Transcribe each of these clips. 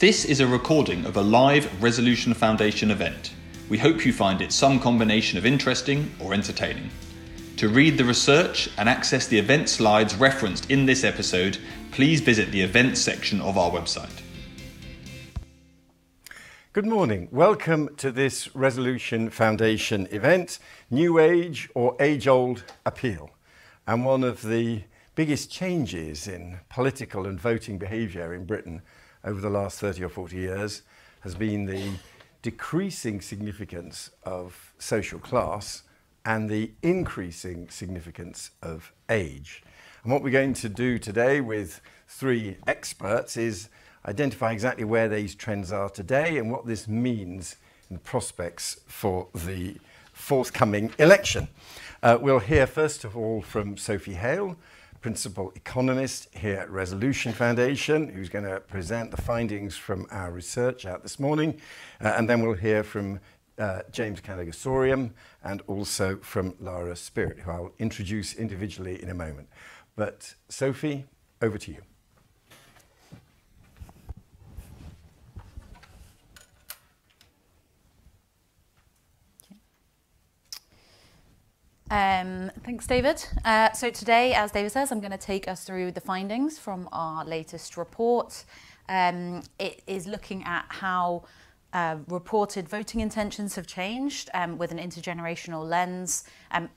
This is a recording of a live Resolution Foundation event. We hope you find it some combination of interesting or entertaining. To read the research and access the event slides referenced in this episode, please visit the events section of our website. Good morning. Welcome to this Resolution Foundation event, New Age or Age-Old Appeal. And one of the biggest changes in political and voting behaviour in Britain over the last 30 or 40 years has been the decreasing significance of social class and the increasing significance of age. And what we're going to do today with three experts is identify exactly where these trends are today and what this means in the prospects for the forthcoming election. We'll hear first of all from Sophie Hale, Principal Economist here at Resolution Foundation, who's going to present the findings from our research out this morning. And then we'll hear from James Kanagasooriam and also from Lara Spirit, who I'll introduce individually in a moment. But Sophie, over to you. Thanks, David. So today, as David says, I'm going to take us through the findings from our latest report. It is looking at how reported voting intentions have changed with an intergenerational lens,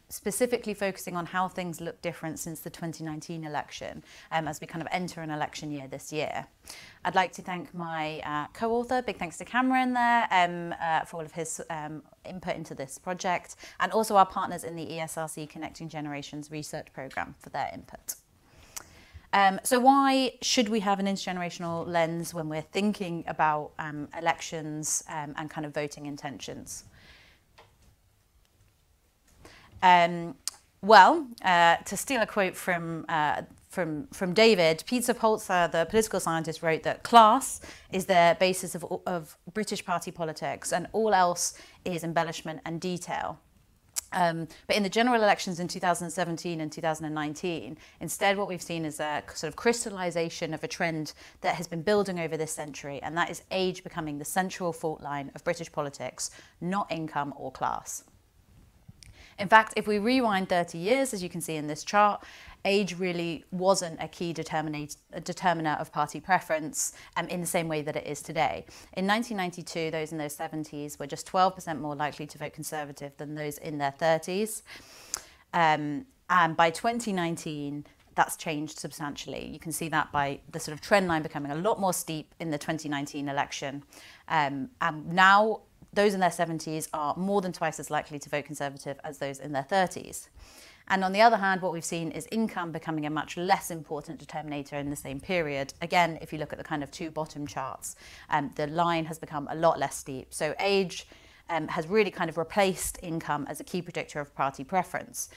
specifically focusing on how things look different since the 2019 election as we kind of enter an election year this year. I'd like to thank my co-author, big thanks to Cameron there for all of his input into this project, and also our partners in the ESRC Connecting Generations Research Programme for their input. So why should we have an intergenerational lens when we're thinking about elections and kind of voting intentions? To steal a quote from David, Peter Pulzer, the political scientist, wrote that class is the basis of British party politics and all else is embellishment and detail. But in the general elections in 2017 and 2019, instead what we've seen is a sort of crystallisation of a trend that has been building over this century, and that is age becoming the central fault line of British politics, not income or class. In fact, if we rewind 30 years, as you can see in this chart, age really wasn't a key determiner of party preference in the same way that it is today. In 1992, those in their 70s were just 12% more likely to vote Conservative than those in their 30s. And by 2019, that's changed substantially. You can see that by the sort of trend line becoming a lot more steep in the 2019 election. And now, those in their 70s are more than twice as likely to vote Conservative as those in their 30s. And on the other hand, what we've seen is income becoming a much less important determinator in the same period. Again, if you look at the kind of two bottom charts, the line has become a lot less steep. So age has really kind of replaced income as a key predictor of party preference.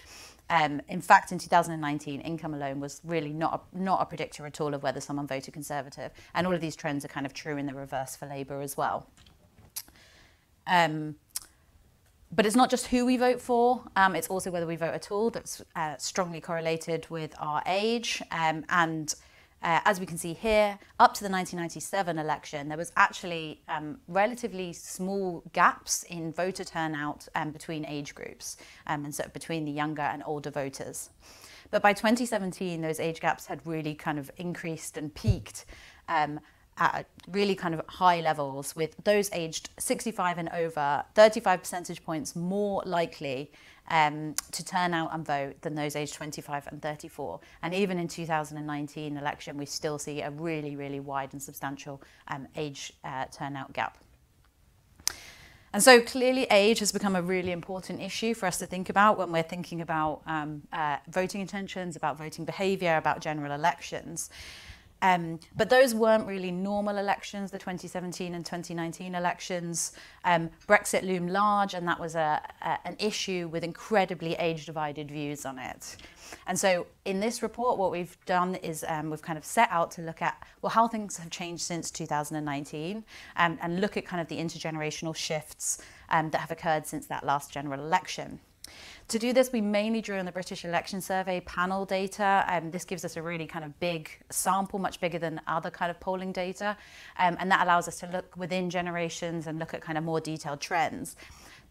In fact, in 2019, income alone was really not a predictor at all of whether someone voted Conservative. And all of these trends are kind of true in the reverse for Labour as well. But it's not just who we vote for, it's also whether we vote at all that's strongly correlated with our age. As we can see here, up to the 1997 election, there was actually relatively small gaps in voter turnout between age groups, and so between the younger and older voters. But by 2017, those age gaps had really kind of increased and peaked at really kind of high levels, with those aged 65 and over 35 percentage points more likely to turn out and vote than those aged 25 and 34. And even in 2019 election, we still see a really, really wide and substantial age turnout gap. And so clearly age has become a really important issue for us to think about when we're thinking about voting intentions, about voting behaviour, about general elections. But those weren't really normal elections, the 2017 and 2019 elections. Brexit loomed large, and that was an issue with incredibly age-divided views on it. And so in this report, what we've done is we've kind of set out to look at, well, how things have changed since 2019 and look at kind of the intergenerational shifts that have occurred since that last general election. To do this, we mainly drew on the British Election Survey panel data. This gives us a really kind of big sample, much bigger than other kind of polling data. And that allows us to look within generations and look at kind of more detailed trends.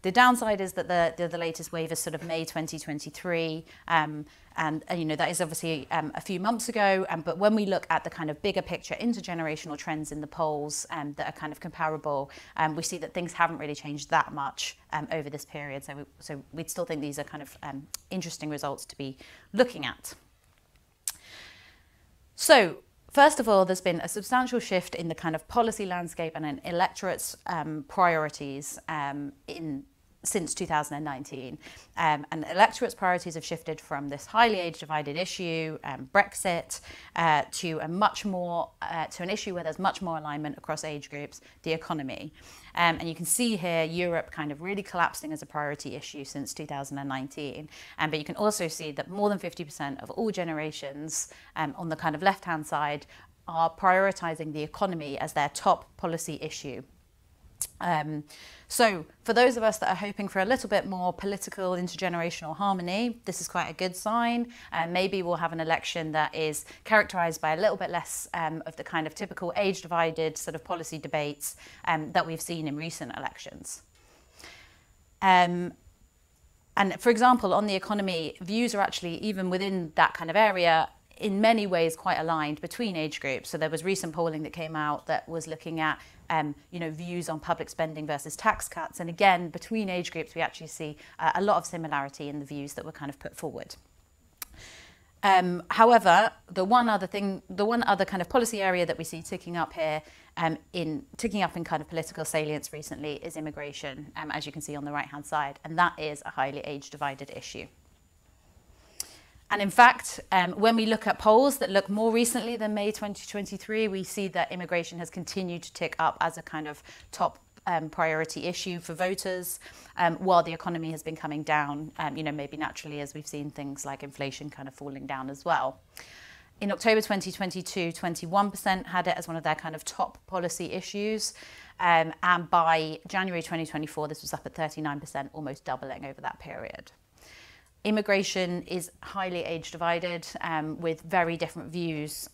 The downside is that the latest wave is sort of May 2023, and you know that is obviously a few months ago. But when we look at the kind of bigger picture intergenerational trends in the polls that are kind of comparable, we see that things haven't really changed that much over this period. So we'd still think these are kind of interesting results to be looking at. So. First of all, there's been a substantial shift in the kind of policy landscape and in electorate's priorities since 2019. And electorate's priorities have shifted from this highly age-divided issue, Brexit, to an issue where there's much more alignment across age groups, the economy. And you can see here Europe kind of really collapsing as a priority issue since 2019. But you can also see that more than 50% of all generations on the kind of left-hand side are prioritising the economy as their top policy issue. So for those of us that are hoping for a little bit more political intergenerational harmony, this is quite a good sign. Maybe we'll have an election that is characterised by a little bit less of the kind of typical age-divided sort of policy debates that we've seen in recent elections. And for example, on the economy, views are actually, even within that kind of area, in many ways quite aligned between age groups. So there was recent polling that came out that was looking at you know, views on public spending versus tax cuts. And again, between age groups, we actually see a lot of similarity in the views that were kind of put forward. However, the one other kind of policy area that we see ticking up here, ticking up in kind of political salience recently is immigration, as you can see on the right-hand side. And that is a highly age-divided issue. And in fact, when we look at polls that look more recently than May 2023, we see that immigration has continued to tick up as a kind of top priority issue for voters, while the economy has been coming down, you know, maybe naturally as we've seen things like inflation kind of falling down as well. In October 2022, 21% had it as one of their kind of top policy issues. And by January 2024, this was up at 39%, almost doubling over that period. Immigration is highly age divided with very different views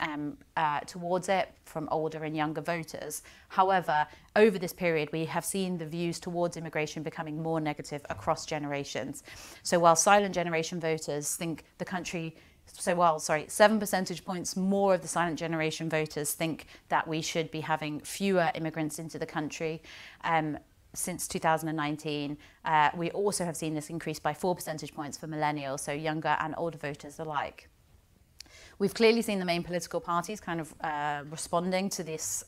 towards it from older and younger voters. However, over this period, we have seen the views towards immigration becoming more negative across generations. So while silent generation voters think the country, 7 percentage points more of the silent generation voters think that we should be having fewer immigrants into the country. Since 2019, we also have seen this increase by 4 percentage points for millennials, so younger and older voters alike. We've clearly seen the main political parties kind of responding to this,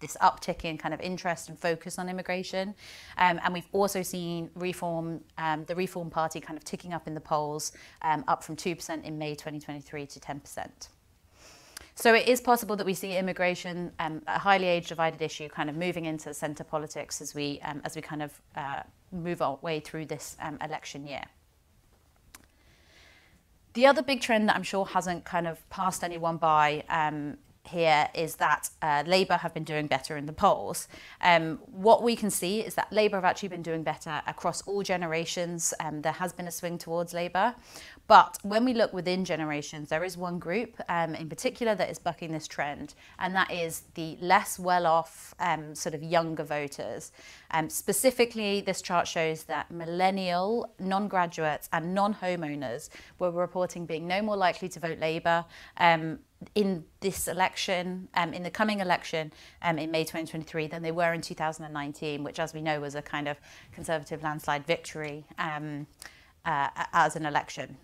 this uptick in kind of interest and focus on immigration. And we've also seen Reform, the Reform Party kind of ticking up in the polls, up from 2% in May 2023 to 10%. So it is possible that we see immigration, a highly age-divided issue, kind of moving into centre politics as we kind of move our way through this election year. The other big trend that I'm sure hasn't kind of passed anyone by here is that Labour have been doing better in the polls. What we can see is that Labour have actually been doing better across all generations. There has been a swing towards Labour. But when we look within generations, there is one group in particular that is bucking this trend, and that is the less well-off sort of younger voters. Specifically, this chart shows that millennial, non-graduates and non-homeowners were reporting being no more likely to vote Labour in this election, in the coming election in May 2023 than they were in 2019, which as we know was a kind of Conservative landslide victory as an election.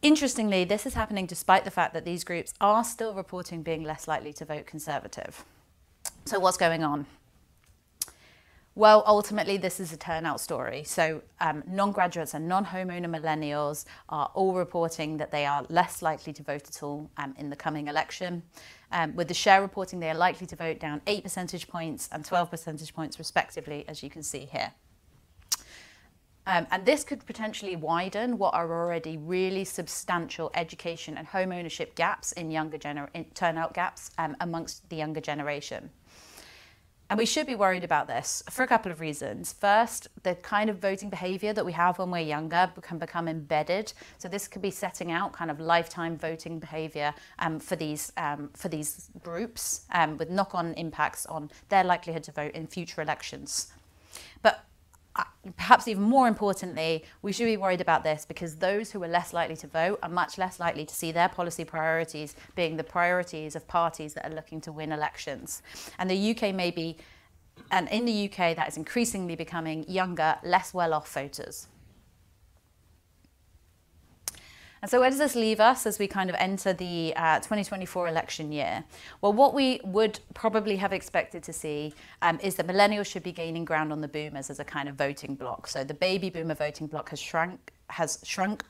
Interestingly, this is happening despite the fact that these groups are still reporting being less likely to vote Conservative. So what's going on? Well, ultimately, this is a turnout story. So non-graduates and non-homeowner millennials are all reporting that they are less likely to vote at all in the coming election. With the share reporting, they are likely to vote down 8 percentage points and 12 percentage points respectively, as you can see here. And this could potentially widen what are already really substantial education and home ownership gaps in turnout gaps amongst the younger generation. And we should be worried about this for a couple of reasons. First, the kind of voting behaviour that we have when we're younger can become embedded. So this could be setting out kind of lifetime voting behaviour for these groups with knock-on impacts on their likelihood to vote in future elections. But perhaps even more importantly, we should be worried about this because those who are less likely to vote are much less likely to see their policy priorities being the priorities of parties that are looking to win elections. And the UK may be, and in the UK, that is increasingly becoming younger, less well-off voters. And so where does this leave us as we kind of enter the 2024 election year? Well, what we would probably have expected to see is that millennials should be gaining ground on the boomers as a kind of voting bloc. So the baby boomer voting bloc has shrunk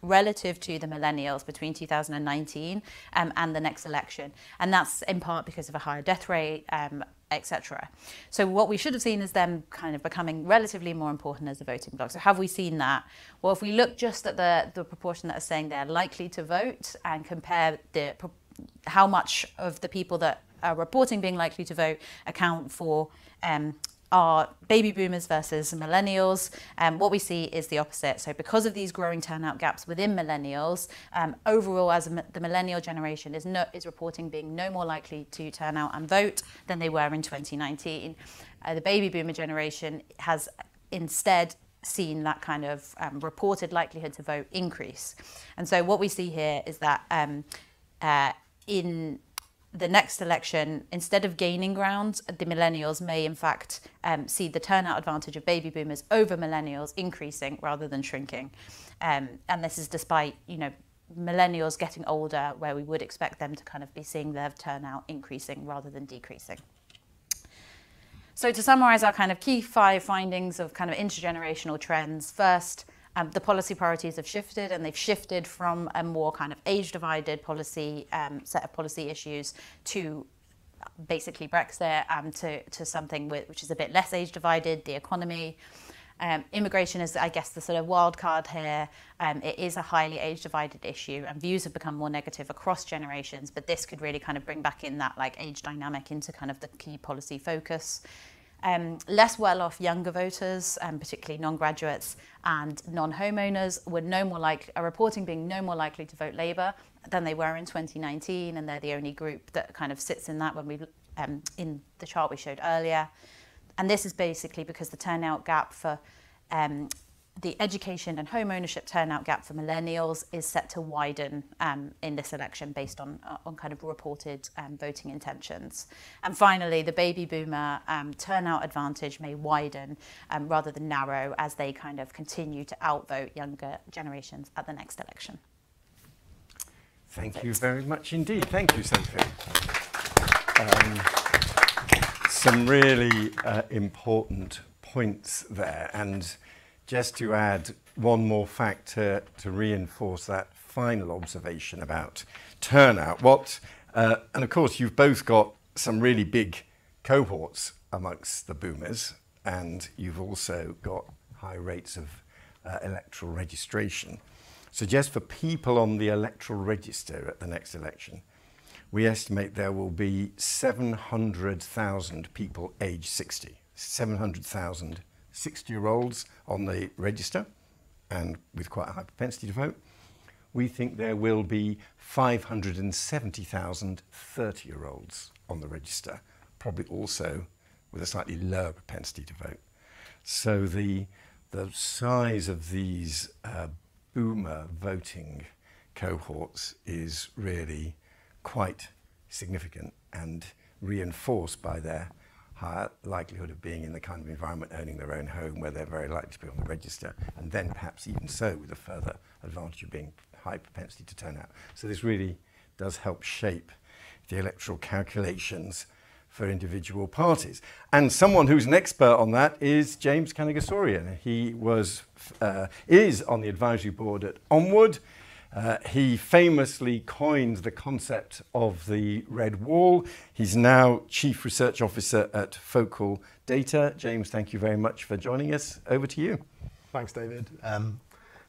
relative to the millennials between 2019 and the next election. And that's in part because of a higher death rate, etc. So what we should have seen is them kind of becoming relatively more important as a voting bloc. So have we seen that? Well, if we look just at the proportion that are saying they're likely to vote and compare the how much of the people that are reporting being likely to vote account for are baby boomers versus millennials, what we see is the opposite. So because of these growing turnout gaps within millennials, overall as the millennial generation is reporting being no more likely to turn out and vote than they were in 2019. The baby boomer generation has instead seen that kind of reported likelihood to vote increase. And so what we see here is that in the next election, instead of gaining ground, the millennials may in fact see the turnout advantage of baby boomers over millennials increasing rather than shrinking. And this is despite, you know, millennials getting older, where we would expect them to kind of be seeing their turnout increasing rather than decreasing. So to summarise our kind of key five findings of kind of intergenerational trends, first, the policy priorities have shifted, and they've shifted from a more kind of age-divided policy set of policy issues to basically Brexit, to something which is a bit less age-divided, the economy. Immigration is, I guess, the sort of wild card here. It is a highly age-divided issue, and views have become more negative across generations, but this could really kind of bring back in that like age dynamic into kind of the key policy focus. Less well-off younger voters, particularly non-graduates and non-homeowners, were are reporting being no more likely to vote Labour than they were in 2019, and they're the only group that kind of sits in that when we in the chart we showed earlier. And this is basically because the turnout gap for the education and home ownership turnout gap for millennials is set to widen in this election based on kind of reported voting intentions. And finally, the baby boomer turnout advantage may widen rather than narrow as they kind of continue to outvote younger generations at the next election. Thank you very much indeed. Thank you, Sophie. Some really important points there. And just to add one more factor to reinforce that final observation about turnout. And of course, you've both got some really big cohorts amongst the boomers, and you've also got high rates of electoral registration. So just for people on the electoral register at the next election, we estimate there will be 700,000 people aged 60, 700,000 60-year-olds on the register, and with quite a high propensity to vote. We think there will be 570,000 30-year-olds on the register, probably also with a slightly lower propensity to vote. So the size of these boomer voting cohorts is really quite significant and reinforced by their higher likelihood of being in the kind of environment, owning their own home, where they're very likely to be on the register, and then perhaps even so with a further advantage of being high propensity to turn out. So this really does help shape the electoral calculations for individual parties. And someone who's an expert on that is James Kanagasooriam. He is on the advisory board at Onward. He famously coined the concept of the red wall. He's now Chief Research Officer at Focal Data. James, thank you very much for joining us. Over to you. Thanks, David.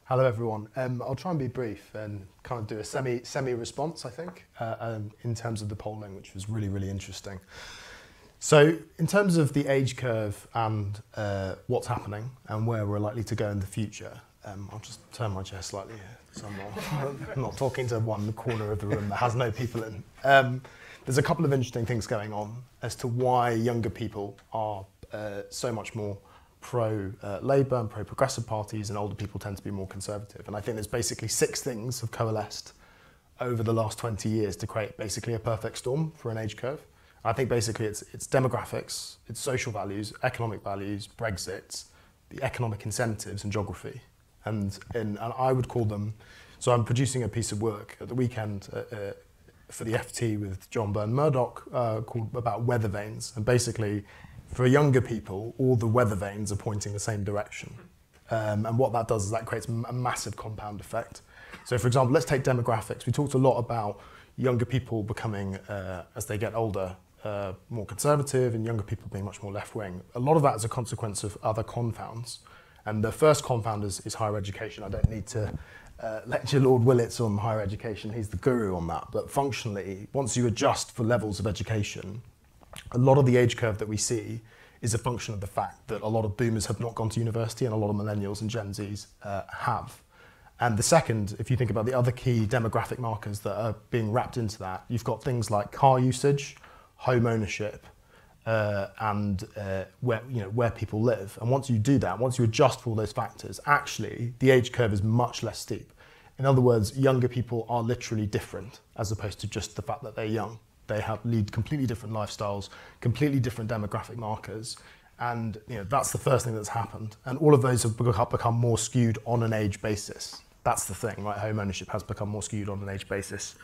Hello, everyone. I'll try and be brief and kind of do a semi-response, I think, in terms of the polling, which was really, really interesting. So in terms of the age curve and what's happening and where we're likely to go in the future, I'll just turn my chair slightly here because I'm not talking to one corner of the room that has no people in. There's a couple of interesting things going on as to why younger people are so much more pro-Labour and pro-progressive parties, and older people tend to be more conservative. And I think there's basically six things have coalesced over the last 20 years to create basically a perfect storm for an age curve. I think basically it's demographics, it's social values, economic values, Brexit, the economic incentives and geography. And I would call them, so I'm producing a piece of work at the weekend for the FT with John Burn-Murdoch called about weather vanes. And basically for younger people, all the weather vanes are pointing the same direction. And what that does is that creates a massive compound effect. So for example, let's take demographics. We talked a lot about younger people becoming, as they get older, more conservative, and younger people being much more left-wing. A lot of that is a consequence of other confounds. And the first confound is higher education. I don't need to lecture Lord Willits on higher education. He's the guru on that. But functionally, once you adjust for levels of education, a lot of the age curve that we see is a function of the fact that a lot of boomers have not gone to university and a lot of millennials and Gen Zs have. And the second, if you think about the other key demographic markers that are being wrapped into that, you've got things like car usage, home ownership, and where people live. And once you do that, once you adjust for all those factors, actually the age curve is much less steep. In other words, younger people are literally different as opposed to just the fact that they're young. They lead completely different lifestyles, completely different demographic markers. And that's the first thing that's happened. And all of those have become more skewed on an age basis. That's the thing, right? Home ownership has become more skewed on an age basis.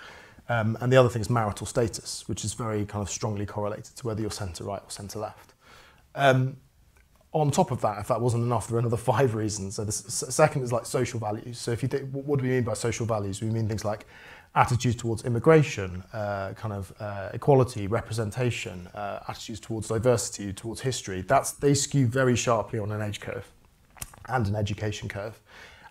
And the other thing is marital status, which is very kind of strongly correlated to whether you're centre-right or centre-left. On top of that, if that wasn't enough, there are another 5 reasons. So the second is like social values. So if you think, what do we mean by social values? We mean things like attitudes towards immigration, equality, representation, attitudes towards diversity, towards history. They skew very sharply on an age curve and an education curve.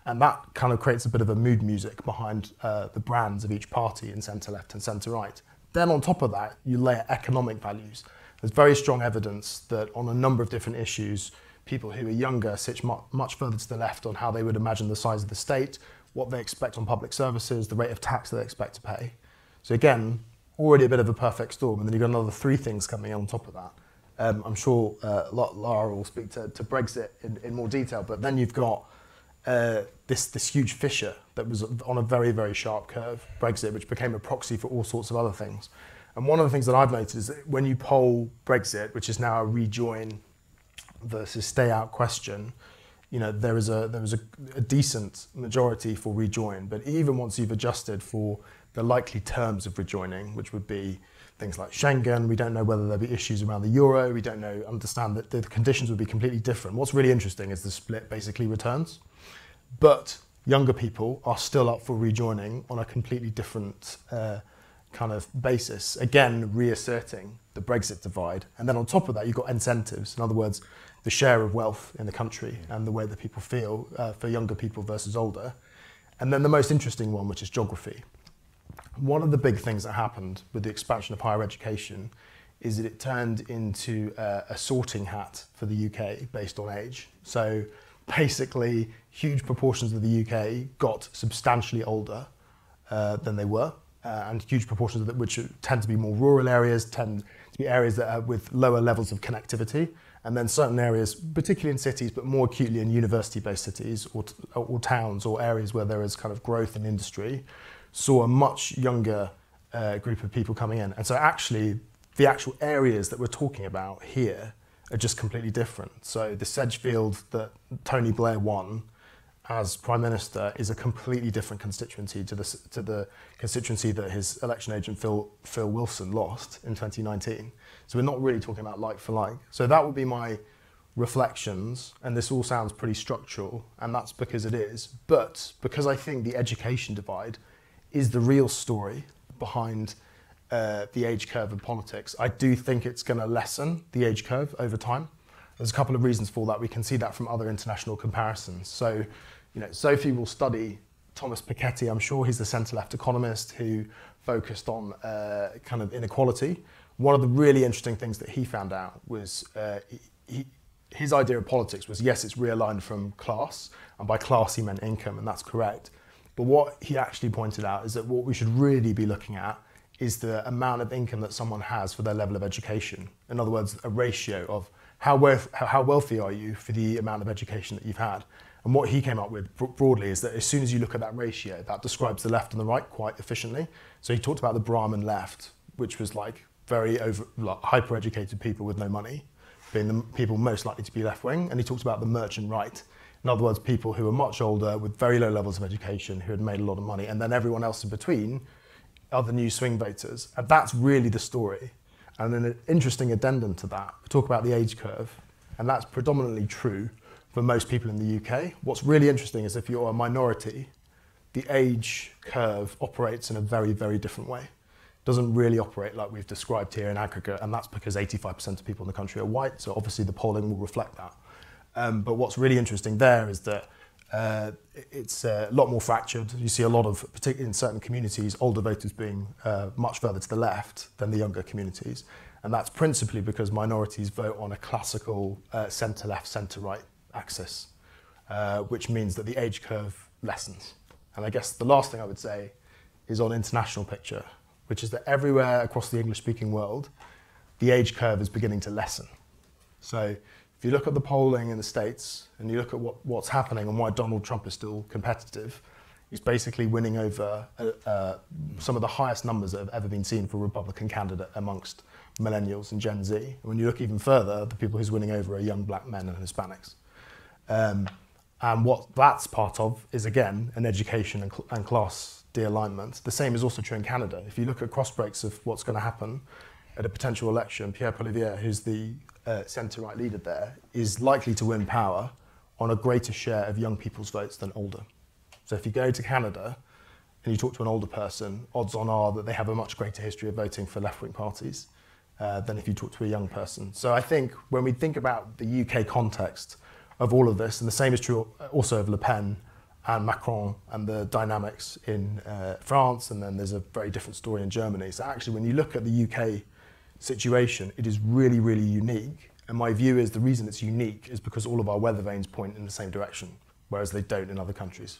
And that kind of creates a bit of a mood music behind the brands of each party in centre-left and centre-right. Then on top of that, you layer economic values. There's very strong evidence that on a number of different issues, people who are younger sit much further to the left on how they would imagine the size of the state, what they expect on public services, the rate of tax that they expect to pay. So again, already a bit of a perfect storm, and then you've got another 3 things coming on top of that. I'm sure Lara will speak to Brexit in more detail, but then you've got this huge fissure that was on a very, very sharp curve, Brexit, which became a proxy for all sorts of other things. And one of the things that I've noticed is that when you poll Brexit, which is now a rejoin versus stay out question, there is a decent majority for rejoin, but even once you've adjusted for the likely terms of rejoining, which would be things like Schengen, we don't know whether there'll be issues around the euro, we don't know, understand that the conditions would be completely different. What's really interesting is the split basically returns, but younger people are still up for rejoining on a completely different kind of basis, again reasserting the Brexit divide. And then on top of that, you've got incentives. In other words, the share of wealth in the country and the way that people feel for younger people versus older. And then the most interesting one, which is geography. One of the big things that happened with the expansion of higher education is that it turned into a sorting hat for the UK based on age. So basically, huge proportions of the UK got substantially older than they were, and huge proportions of that which tend to be more rural areas, tend to be areas that are with lower levels of connectivity. And then certain areas, particularly in cities, but more acutely in university-based cities or towns or areas where there is kind of growth in industry, saw a much younger group of people coming in. And so actually, the actual areas that we're talking about here are just completely different. So the Sedgefield that Tony Blair won as Prime Minister is a completely different constituency to the constituency that his election agent Phil Wilson lost in 2019. So we're not really talking about like for like. So that would be my reflections, and this all sounds pretty structural, and that's because it is, but because I think the education divide is the real story behind the age curve in politics, I do think it's gonna lessen the age curve over time. There's a couple of reasons for that. We can see that from other international comparisons. So, Sophie will study Thomas Piketty, I'm sure he's the centre-left economist who focused on kind of inequality, One of the really interesting things that he found out was his idea of politics was, yes, it's realigned from class, and by class he meant income, and that's correct. But what he actually pointed out is that what we should really be looking at is the amount of income that someone has for their level of education. In other words, a ratio of how wealthy are you for the amount of education that you've had. And what he came up with broadly is that as soon as you look at that ratio, that describes the left and the right quite efficiently. So he talked about the Brahmin left, which was like very hyper-educated people with no money, being the people most likely to be left-wing. And he talked about the merchant right. In other words, people who were much older with very low levels of education, who had made a lot of money, and then everyone else in between are the new swing voters. And that's really the story. And then an interesting addendum to that, we talk about the age curve, and that's predominantly true for most people in the UK. What's really interesting is if you're a minority, the age curve operates in a very, very different way. It doesn't really operate like we've described here in aggregate, and that's because 85% of people in the country are white, so obviously the polling will reflect that. But what's really interesting there is that it's a lot more fractured. You see a lot of, particularly in certain communities, older voters being much further to the left than the younger communities. And that's principally because minorities vote on a classical centre-left, centre-right axis, which means that the age curve lessens. And I guess the last thing I would say is on international picture, which is that everywhere across the English-speaking world, the age curve is beginning to lessen. So if you look at the polling in the States and you look at what's happening and why Donald Trump is still competitive, he's basically winning over some of the highest numbers that have ever been seen for a Republican candidate amongst millennials and Gen Z. And when you look even further, the people he's winning over are young black men and Hispanics. And what that's part of is, again, an education and class de-alignment. The same is also true in Canada. If you look at cross-breaks of what's going to happen at a potential election, Pierre Poilievre, who's the centre-right leader there, is likely to win power on a greater share of young people's votes than older. So if you go to Canada and you talk to an older person, odds on are that they have a much greater history of voting for left-wing parties than if you talk to a young person. So I think when we think about the UK context of all of this, and the same is true also of Le Pen and Macron and the dynamics in France, and then there's a very different story in Germany. So actually when you look at the UK situation, it is really, really unique. And my view is the reason it's unique is because all of our weather vanes point in the same direction, whereas they don't in other countries.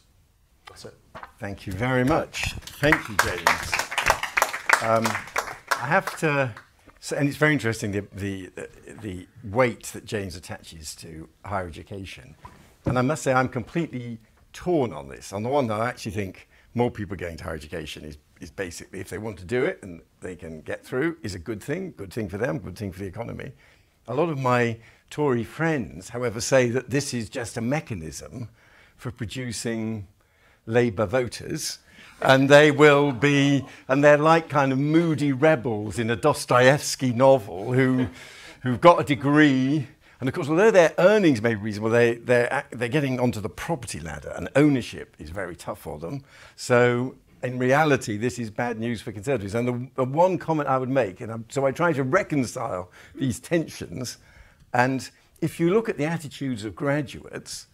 That's it. Thank you very much. Thank you, James. I have to say, and it's very interesting, the weight that James attaches to higher education. And I must say I'm completely torn on this. On the one hand, I actually think more people going to higher education is basically, if they want to do it and they can get through, is a good thing for them, good thing for the economy. A lot of my Tory friends, however, say that this is just a mechanism for producing Labour voters, and they will be, and they're like kind of moody rebels in a Dostoevsky novel who've got a degree. And of course, although their earnings may be reasonable, they're getting onto the property ladder, and ownership is very tough for them. So in reality, this is bad news for Conservatives. And the one comment I would make, and so I try to reconcile these tensions, and if you look at the attitudes of graduates,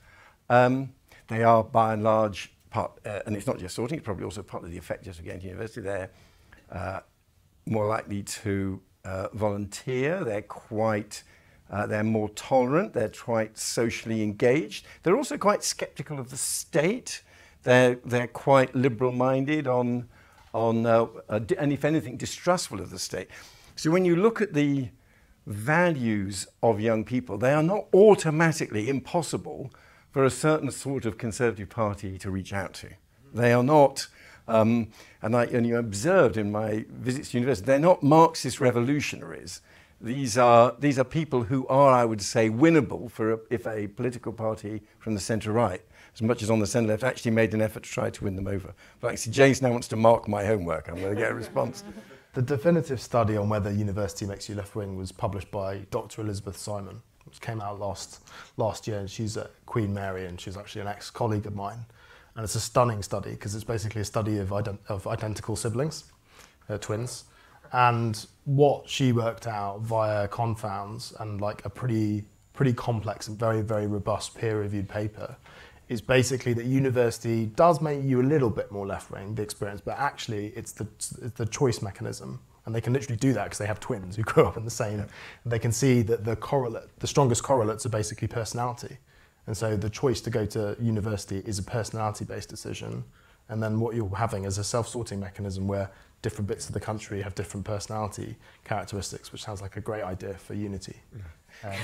they are by and large, and it's not just sorting, it's probably also partly the effect just of going to university, they're more likely to volunteer, they're more tolerant, they're quite socially engaged. They're also quite sceptical of the state. They're quite liberal-minded and if anything, distrustful of the state. So when you look at the values of young people, they are not automatically impossible for a certain sort of Conservative Party to reach out to. They are not, and you observed in my visits to university, they're not Marxist revolutionaries. These are people who are, I would say, winnable for if a political party from the centre-right, as much as on the centre-left, actually made an effort to try to win them over. But actually, James now wants to mark my homework. I'm going to get a response. The definitive study on whether university makes you left-wing was published by Dr. Elizabeth Simon, which came out last year, and she's at Queen Mary, and she's actually an ex-colleague of mine. And it's a stunning study, because it's basically a study of identical siblings, twins. And what she worked out via confounds and like a pretty complex and very, very robust peer-reviewed paper is basically that university does make you a little bit more left-wing, the experience, but actually it's the choice mechanism And they can literally do that because they have twins who grew up in the same. Yeah. They can see that the strongest correlates are basically personality. And so the choice to go to university is a personality-based decision. And then what you're having is a self-sorting mechanism where different bits of the country have different personality characteristics, which sounds like a great idea for unity. Yeah.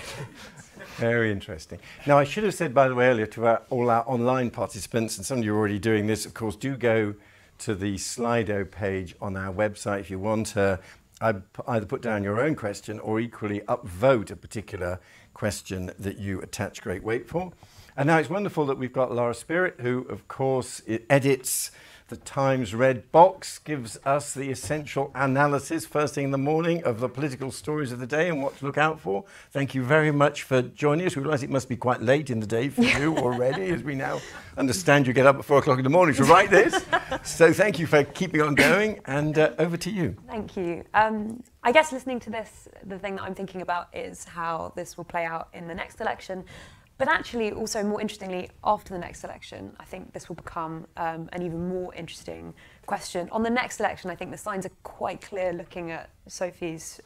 Very interesting. Now, I should have said, by the way, earlier to all our online participants, and some of you are already doing this, of course, do go to the Slido page on our website if you want to either put down your own question or equally upvote a particular question that you attach great weight for. And now it's wonderful that we've got Lara Spirit, who, of course, edits The Times Red Box, gives us the essential analysis first thing in the morning of the political stories of the day and what to look out for. Thank you very much for joining us. We realise it must be quite late in the day for you already, as we now understand you get up at 4 o'clock in the morning to write this. So thank you for keeping on going, and over to you. Thank you. I guess listening to this, the thing that I'm thinking about is how this will play out in the next election. But actually, also more interestingly, after the next election, I think this will become an even more interesting question. On the next election, I think the signs are quite clear, looking at Sophie's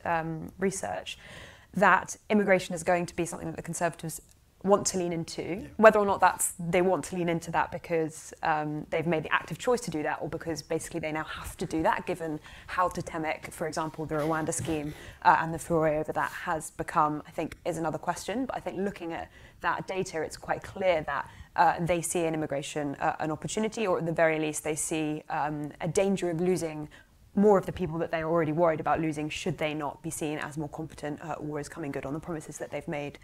research, that immigration is going to be something that the Conservatives want to lean into, yeah. Whether or not they want to lean into that because they've made the active choice to do that, or because basically they now have to do that, given how totemic, for example, the Rwanda scheme and the furore over that has become, I think, is another question. But I think looking at that data, it's quite clear that they see in immigration an opportunity, or at the very least, they see a danger of losing more of the people that they're already worried about losing should they not be seen as more competent or as coming good on the promises that they've made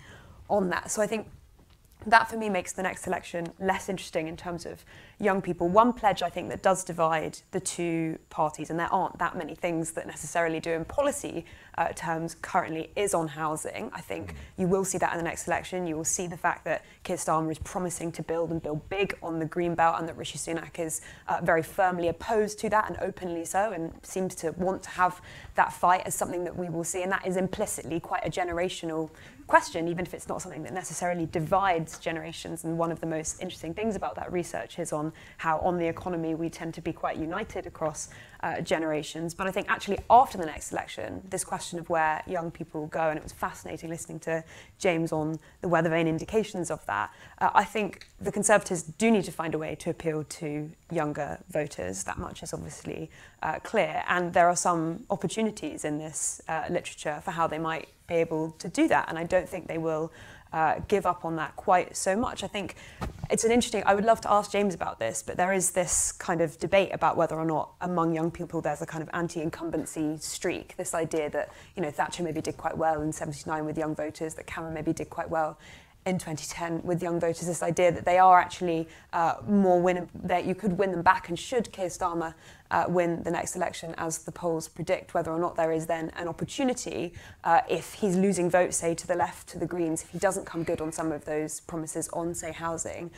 on that. So I think that for me makes the next election less interesting in terms of young people. One pledge I think that does divide the two parties, and there aren't that many things that necessarily do in policy terms currently, is on housing. I think you will see that in the next election. You will see the fact that Keir Starmer is promising to build and build big on the green belt, and that Rishi Sunak is very firmly opposed to that, and openly so, and seems to want to have that fight as something that we will see. And that is implicitly quite a generational question, even if it's not something that necessarily divides generations. And one of the most interesting things about that research is on how on the economy we tend to be quite united across generations. But I think actually after the next election, this question of where young people go, and it was fascinating listening to James on the weather vane indications of that, I think the Conservatives do need to find a way to appeal to younger voters. That much is obviously clear, and there are some opportunities in this literature for how they might be able to do that, and I don't think they will give up on that quite so much. I think it's an interesting, I would love to ask James about this, but there is this kind of debate about whether or not among young people there's a kind of anti-incumbency streak, this idea that, you know, Thatcher maybe did quite well in 79 with young voters, that Cameron maybe did quite well in 2010 with young voters, this idea that they are actually more winnable, that you could win them back, and should Keir Starmer win the next election, as the polls predict, whether or not there is then an opportunity if he's losing votes, say, to the left, to the Greens, if he doesn't come good on some of those promises on, say, housing,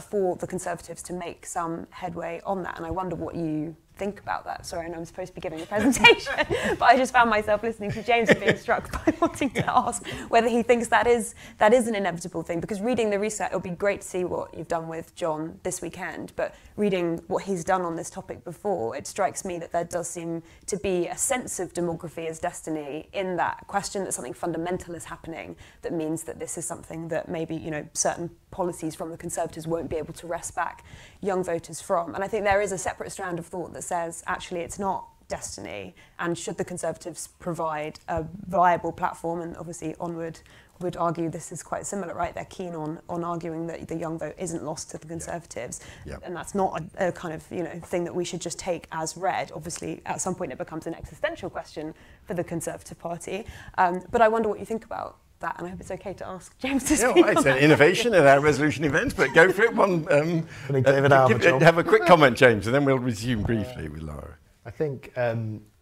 for the Conservatives to make some headway on that. And I wonder what you think about that. Sorry, I know I'm supposed to be giving a presentation, but I just found myself listening to James and being struck by wanting to ask whether he thinks that is an inevitable thing. Because reading the research, it'll be great to see what you've done with John this weekend, but reading what he's done on this topic before, it strikes me that there does seem to be a sense of demography as destiny in that question, that something fundamental is happening that means that this is something that maybe, you know, certain policies from the Conservatives won't be able to wrest back young voters from. And I think there is a separate strand of thought that says actually it's not destiny, and should the Conservatives provide a viable platform, and obviously Onward would argue this is quite similar, right? They're keen on arguing that the young vote isn't lost to the Conservatives, yeah. Yeah. And that's not a kind of, you know, thing that we should just take as read. Obviously, at some point it becomes an existential question for the Conservative Party, but I wonder what you think about that, and I hope it's okay to ask James to speak. It's an innovation at our resolution event, but go for it. Have a quick comment, James, and then we'll resume briefly with Lara. I think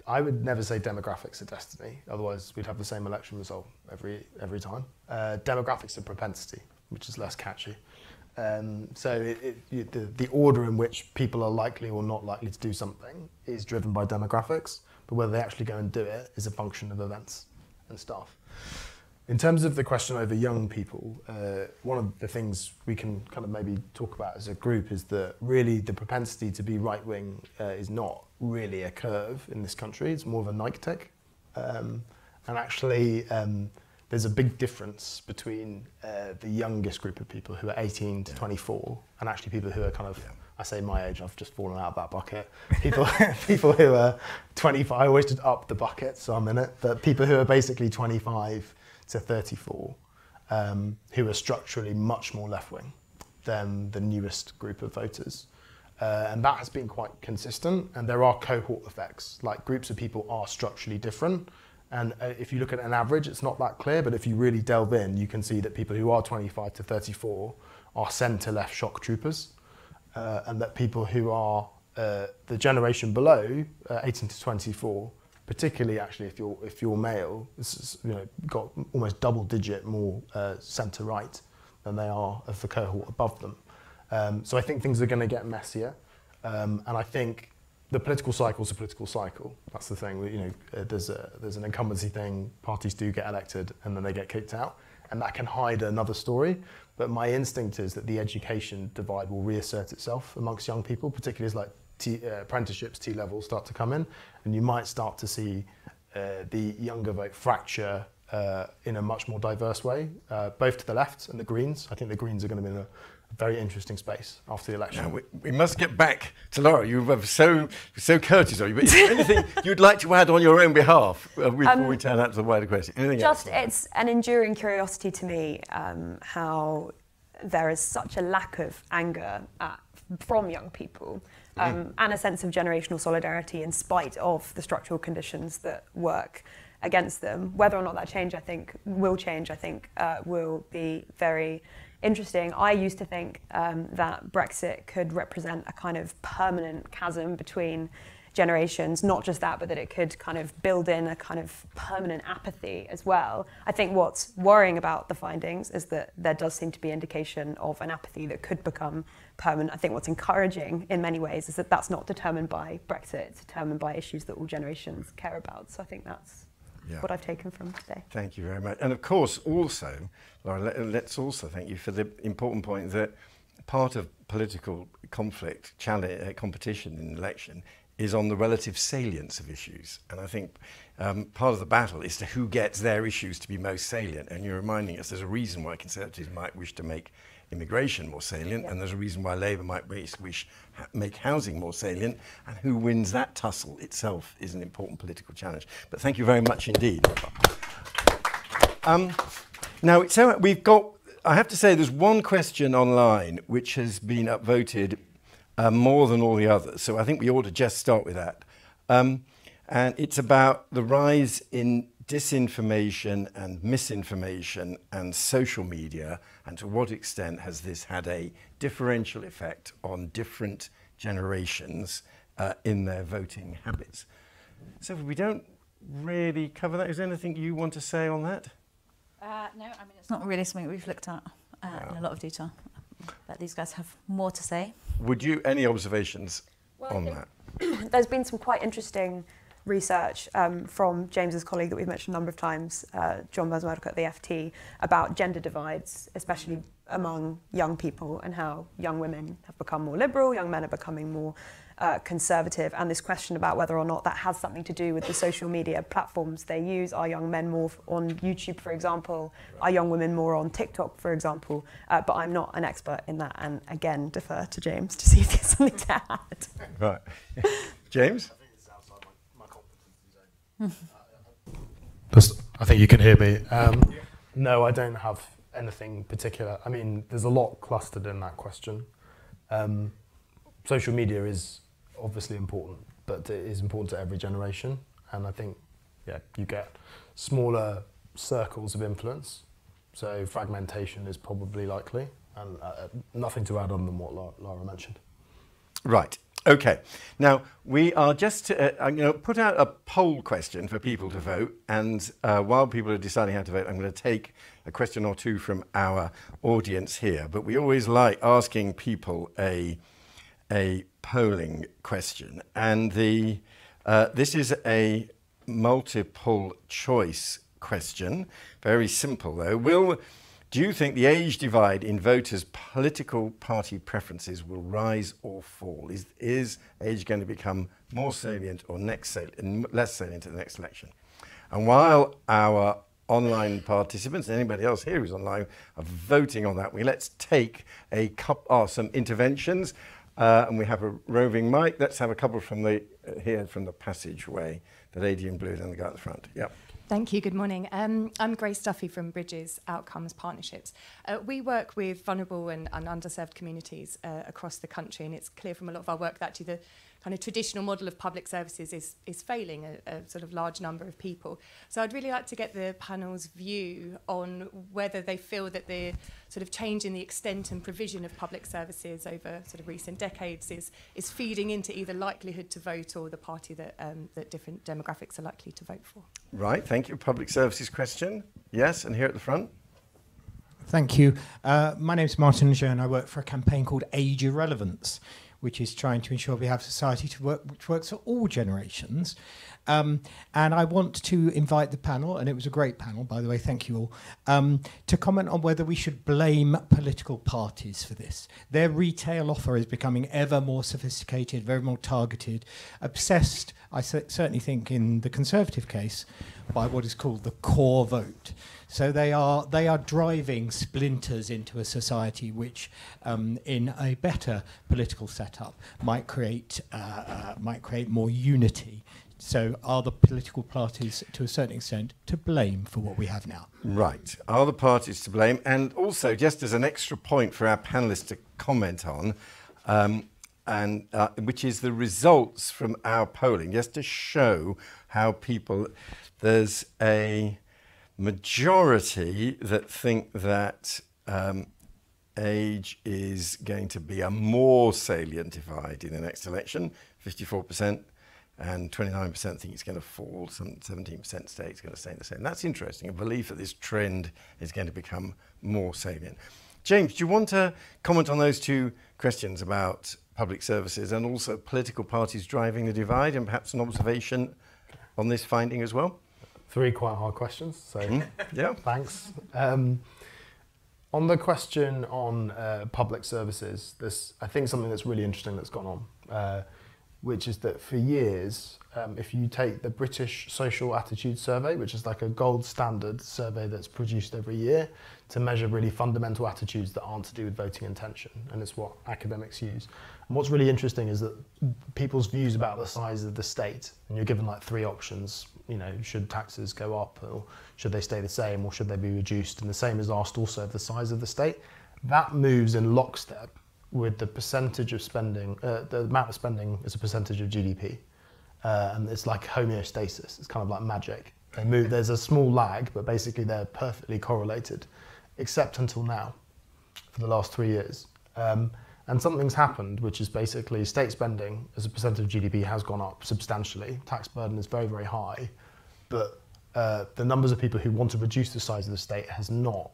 I would never say demographics are destiny, otherwise we'd have the same election result every time. Demographics are propensity, which is less catchy. So the order in which people are likely or not likely to do something is driven by demographics, but whether they actually go and do it is a function of events and stuff. In terms of the question over young people, one of the things we can kind of maybe talk about as a group is that really the propensity to be right-wing is not really a curve in this country. It's more of a Nike-tech. And actually, there's a big difference between the youngest group of people who are 18 to 24 and actually people who are kind of, I say my age, I've just fallen out of that bucket. People people who are 25, I always just up the bucket, so I'm in it, but people who are basically 25 to 34 who are structurally much more left-wing than the newest group of voters. And that has been quite consistent, and there are cohort effects, like groups of people are structurally different. And if you look at an average, it's not that clear, but if you really delve in, you can see that people who are 25 to 34 are centre-left shock troopers, and that people who are the generation below, 18 to 24, particularly actually if you're male, it's, you know, got almost double-digit more centre-right than they are of the cohort above them. So I think things are going to get messier, and I think the political cycle is a political cycle. That's the thing. You know, there's an incumbency thing. Parties do get elected and then they get kicked out, and that can hide another story. But my instinct is that the education divide will reassert itself amongst young people, particularly as like apprenticeships, T levels start to come in, and you might start to see the younger vote fracture in a much more diverse way, both to the left and the Greens. I think the Greens are going to be in a very interesting space after the election. Now, we must get back to Lara. You were so courteous of you, but is there anything you'd like to add on your own behalf before we turn out to the wider question? Anything else? It's an enduring curiosity to me how there is such a lack of anger from young people and a sense of generational solidarity in spite of the structural conditions that work against them. Whether or not that change, I think, will be very interesting. I used to think that Brexit could represent a kind of permanent chasm between generations, not just that, but that it could kind of build in a kind of permanent apathy as well. I think what's worrying about the findings is that there does seem to be indication of an apathy that could become permanent. I think what's encouraging in many ways is that that's not determined by Brexit, it's determined by issues that all generations care about. So I think that's what I've taken from today. Thank you very much. And of course, also, Lara, let's also thank you for the important point that part of political conflict, competition in an election is on the relative salience of issues. And I think part of the battle is to who gets their issues to be most salient. And you're reminding us there's a reason why Conservatives might wish to make immigration more salient, and there's a reason why Labour might make housing more salient, and who wins that tussle itself is an important political challenge. But thank you very much indeed. Now, so we've got, I have to say, there's one question online which has been upvoted more than all the others, so I think we ought to just start with that. And it's about the rise in disinformation and misinformation and social media, and to what extent has this had a differential effect on different generations in their voting habits. So we don't really cover that. Is there anything you want to say on that? No, I mean, it's not really something we've looked at in a lot of detail, but these guys have more to say. Would you, any observations on that? There's been some quite interesting research from James's colleague that we've mentioned a number of times, John Burn-Murdoch at the FT, about gender divides, especially among young people, and how young women have become more liberal, young men are becoming more conservative, and this question about whether or not that has something to do with the social media platforms they use. Are young men more on YouTube, for example? Are young women more on TikTok, for example? But I'm not an expert in that, and again, defer to James to see if there's something to add. Right. James? I think you can hear me. No, I don't have anything particular. I mean, there's a lot clustered in that question. Social media is obviously important, but it is important to every generation. And I think, you get smaller circles of influence. So fragmentation is probably likely. And nothing to add on than what Lara mentioned. Right. Okay, now we are just I'm going to put out a poll question for people to vote, and while people are deciding how to vote, I'm going to take a question or two from our audience here. But we always like asking people a polling question, and this is a multiple choice question, very simple though. Do you think the age divide in voters' political party preferences will rise or fall? Is age going to become more salient or less salient at the next election? And while our online participants, and anybody else here who's online, are voting on that, let's take a some interventions, and we have a roving mic. Let's have a couple from the here from the passageway. The lady in blue, then the guy at the front. Yeah. Thank you. Good morning. I'm Grace Duffy from Bridges Outcomes Partnerships. We work with vulnerable and underserved communities across the country, and it's clear from a lot of our work that actually the kind of traditional model of public services is failing a sort of large number of people. So I'd really like to get the panel's view on whether they feel that the sort of change in the extent and provision of public services over sort of recent decades is feeding into either likelihood to vote or the party that, that different demographics are likely to vote for. Right, thank you. Public services question. Yes, and here at the front. Thank you. My name's Martin Lejeune. I work for a campaign called Age Irrelevance, which is trying to ensure we have society to work, which works for all generations. And I want to invite the panel, and it was a great panel, by the way, thank you all, to comment on whether we should blame political parties for this. Their retail offer is becoming ever more sophisticated, very more targeted, obsessed, I certainly think in the Conservative case, by what is called the core vote. So they are driving splinters into a society which, in a better political setup, might create more unity. So are the political parties, to a certain extent, to blame for what we have now? Right. Are the parties to blame? And also, just as an extra point for our panellists to comment on, which is the results from our polling, just to show how people... There's a majority that think that age is going to be a more salient divide in the next election, 54%, and 29% think it's going to fall, some 17% say it's going to stay the same. That's interesting, a belief that this trend is going to become more salient. James, do you want to comment on those two questions about public services and also political parties driving the divide, and perhaps an observation on this finding as well? Three quite hard questions, so yeah, thanks. On the question on public services, there's, I think, something that's really interesting that's gone on, which is that for years, if you take the British Social Attitude Survey, which is like a gold standard survey that's produced every year to measure really fundamental attitudes that aren't to do with voting intention, and it's what academics use. And what's really interesting is that people's views about the size of the state, and you're given like three options, you know, should taxes go up, or should they stay the same, or should they be reduced? And the same is asked also of the size of the state. That moves in lockstep with the percentage of spending, the amount of spending as a percentage of GDP. And it's like homeostasis, it's kind of like magic. They move, there's a small lag, but basically they're perfectly correlated, except until now, for the last 3 years. And something's happened, which is basically state spending as a percentage of GDP has gone up substantially. Tax burden is very, very high, but the numbers of people who want to reduce the size of the state has not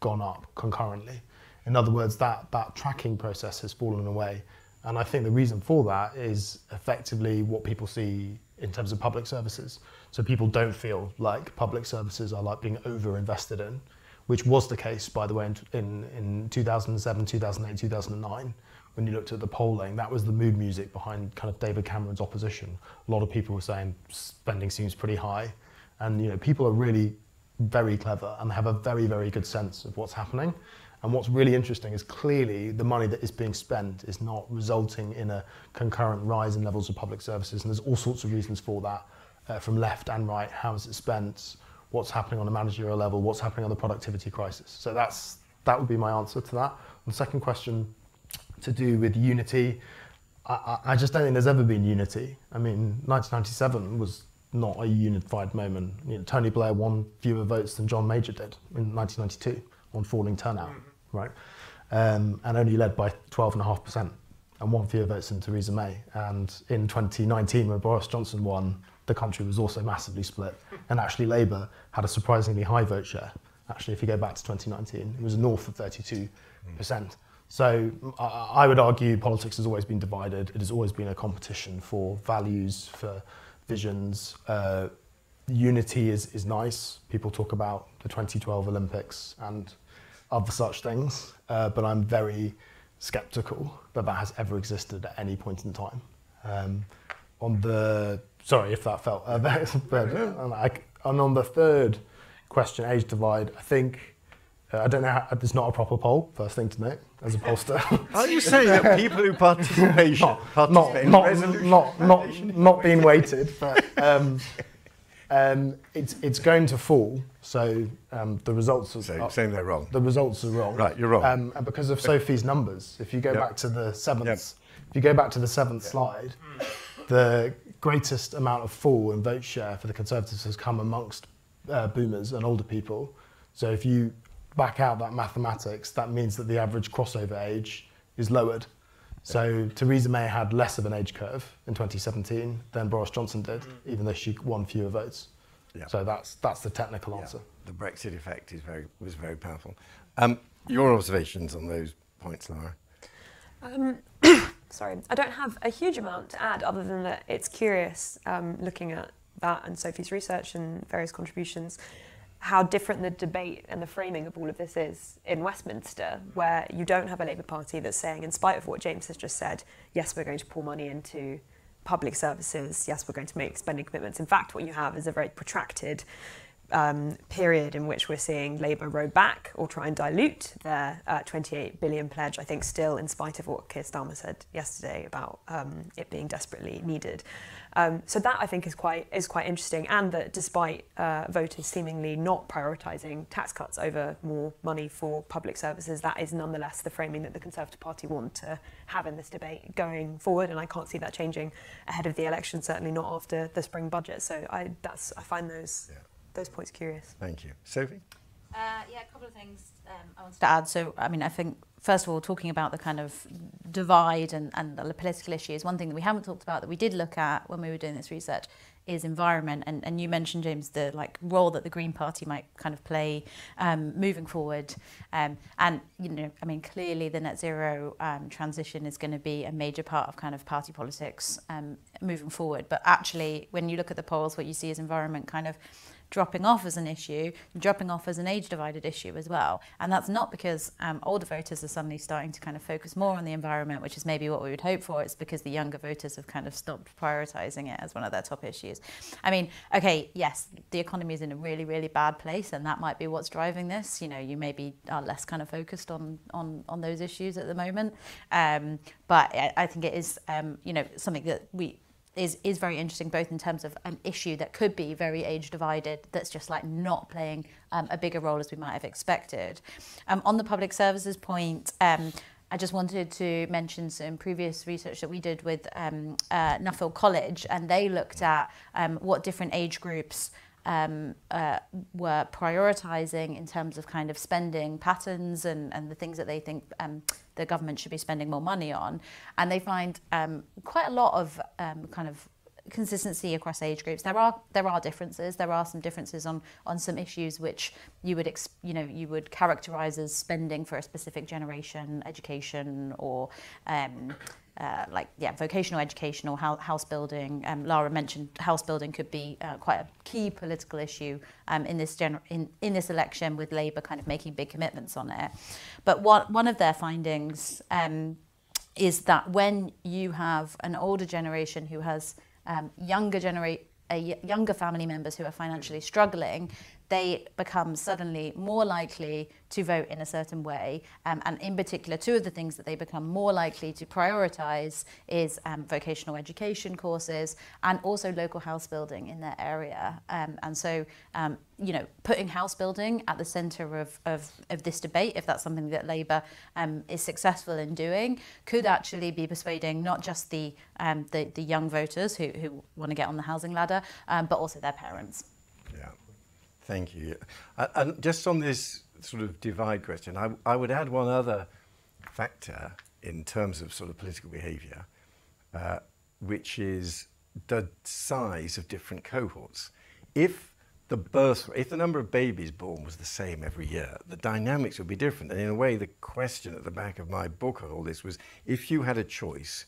gone up concurrently. In other words, that tracking process has fallen away. And I think the reason for that is effectively what people see in terms of public services. So people don't feel like public services are like being over-invested in, which was the case, by the way, in 2007, 2008, 2009, when you looked at the polling. That was the mood music behind kind of David Cameron's opposition. A lot of people were saying spending seems pretty high. And, you know, people are really very clever and have a very, very good sense of what's happening. And what's really interesting is clearly the money that is being spent is not resulting in a concurrent rise in levels of public services. And there's all sorts of reasons for that, from left and right. How is it spent? What's happening on a managerial level? What's happening on the productivity crisis? So that would be my answer to that. And the second question, to do with unity, I just don't think there's ever been unity. I mean, 1997 was not a unified moment. You know, Tony Blair won fewer votes than John Major did in 1992 on falling turnout, right? And only led by 12.5%, and won fewer votes than Theresa May. And in 2019, when Boris Johnson won, the country was also massively split, and actually Labour had a surprisingly high vote share. Actually, if you go back to 2019, it was north of 32%. So I would argue politics has always been divided. It has always been a competition for values, for visions, unity is nice. People talk about the 2012 Olympics and other such things, but I'm very sceptical that that has ever existed at any point in time. Sorry if that felt and on the third question, age divide, I think, I don't know, it's not a proper poll, first thing to note, as a pollster. Are you saying that people who participate not being weighted, but it's going to fall, so the results are... So saying they're wrong. The results are wrong. Right, you're wrong. And because of Sophie's numbers, if you go back to the seventh, if you go back to the seventh slide, the greatest amount of fall in vote share for the Conservatives has come amongst boomers and older people. So if you back out that mathematics, that means that the average crossover age is lowered. So Theresa May had less of an age curve in 2017 than Boris Johnson did, even though she won fewer votes. Yeah. So that's the technical answer. The Brexit effect was very powerful. Your observations on those points, Lara? Sorry, I don't have a huge amount to add other than that it's curious looking at that and Sophie's research and various contributions, how different the debate and the framing of all of this is in Westminster, where you don't have a Labour Party that's saying, in spite of what James has just said, yes, we're going to pour money into public services, yes, we're going to make spending commitments. In fact, what you have is a very protracted period in which we're seeing Labour row back or try and dilute their £28 billion pledge, I think still in spite of what Keir Starmer said yesterday about it being desperately needed. So that I think is quite interesting, and that despite voters seemingly not prioritising tax cuts over more money for public services, that is nonetheless the framing that the Conservative Party want to have in this debate going forward, and I can't see that changing ahead of the election, certainly not after the spring budget. So I find those... Yeah. Those points curious. Thank you. Sophie? Yeah, a couple of things I wanted to add. So, I mean, I think, first of all, talking about the kind of divide and the political issues, one thing that we haven't talked about that we did look at when we were doing this research is environment. And you mentioned, James, the role that the Green Party might kind of play moving forward. And, you know, I mean, clearly the net zero transition is going to be a major part of kind of party politics moving forward. But actually, when you look at the polls, what you see is environment kind of dropping off as an issue, dropping off as an age-divided issue as well. And that's not because older voters are suddenly starting to kind of focus more on the environment, which is maybe what we would hope for. It's because the younger voters have kind of stopped prioritising it as one of their top issues. I mean, okay, yes, the economy is in a really, really bad place, and that might be what's driving this. You know, you maybe are less kind of focused on those issues at the moment. But I think it is, you know, something that is very interesting, both in terms of an issue that could be very age divided, that's just like not playing a bigger role as we might have expected. On the public services point, I just wanted to mention some previous research that we did with Nuffield College, and they looked at what different age groups were prioritising in terms of kind of spending patterns and the things that they think the government should be spending more money on. And they find quite a lot of kind of consistency across age groups. There are differences. There are some differences on some issues which you would you would characterise as spending for a specific generation, education or vocational education or house building. Lara mentioned house building could be quite a key political issue in this election, with Labour kind of making big commitments on it. But one of their findings is that when you have an older generation who has younger family members who are financially struggling, they become suddenly more likely to vote in a certain way. And in particular, two of the things that they become more likely to prioritise is vocational education courses and also local house building in their area. And so, you know, putting house building at the centre of this debate, if that's something that Labour is successful in doing, could actually be persuading not just the young voters who want to get on the housing ladder, but also their parents. Yeah. Thank you. And just on this sort of divide question, I would add one other factor in terms of sort of political behaviour, which is the size of different cohorts. If the number of babies born was the same every year, the dynamics would be different. And in a way, the question at the back of my book on all this was, if you had a choice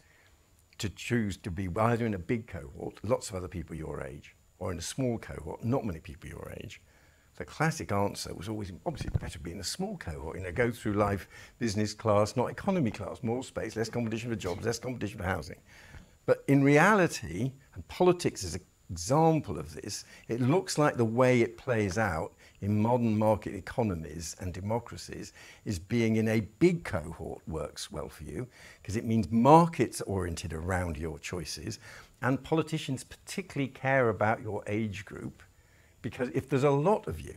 to choose to be either in a big cohort, lots of other people your age, or in a small cohort, not many people your age. The classic answer was always, obviously, better be in a small cohort, you know, go through life, business class, not economy class, more space, less competition for jobs, less competition for housing. But in reality, and politics is an example of this, it looks like the way it plays out in modern market economies and democracies is being in a big cohort works well for you, because it means markets are oriented around your choices, and politicians particularly care about your age group, because if there's a lot of you.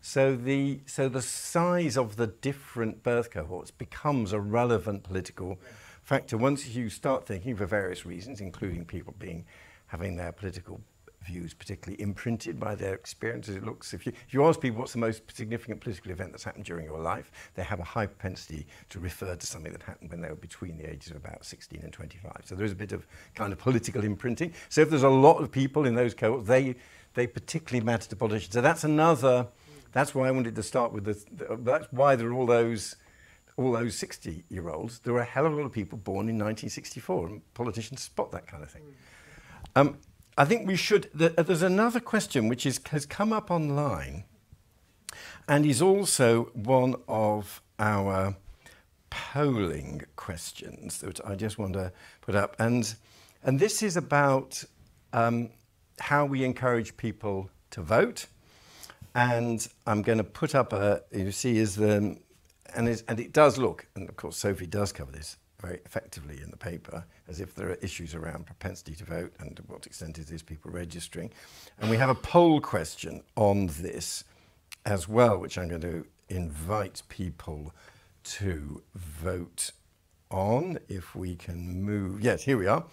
So the size of the different birth cohorts becomes a relevant political factor once you start thinking, for various reasons, including people having their political views particularly imprinted by their experiences. It looks, if you ask people what's the most significant political event that's happened during your life, they have a high propensity to refer to something that happened when they were between the ages of about 16 and 25. So there is a bit of kind of political imprinting. So if there's a lot of people in those cohorts, they particularly matter to politicians. So that's another, that's why I wanted to start with this, that's why there are all those 60-year-olds. There are a hell of a lot of people born in 1964, and politicians spot that kind of thing. I think we should, there's another question which has come up online and is also one of our polling questions that I just want to put up. And this is about how we encourage people to vote, and I'm going to put up a, you see, is the, and it does look, and of course Sophie does cover this very effectively in the paper, as if there are issues around propensity to vote and to what extent is these people registering, and we have a poll question on this as well, which I'm going to invite people to vote on if we can move. Yes, here we are.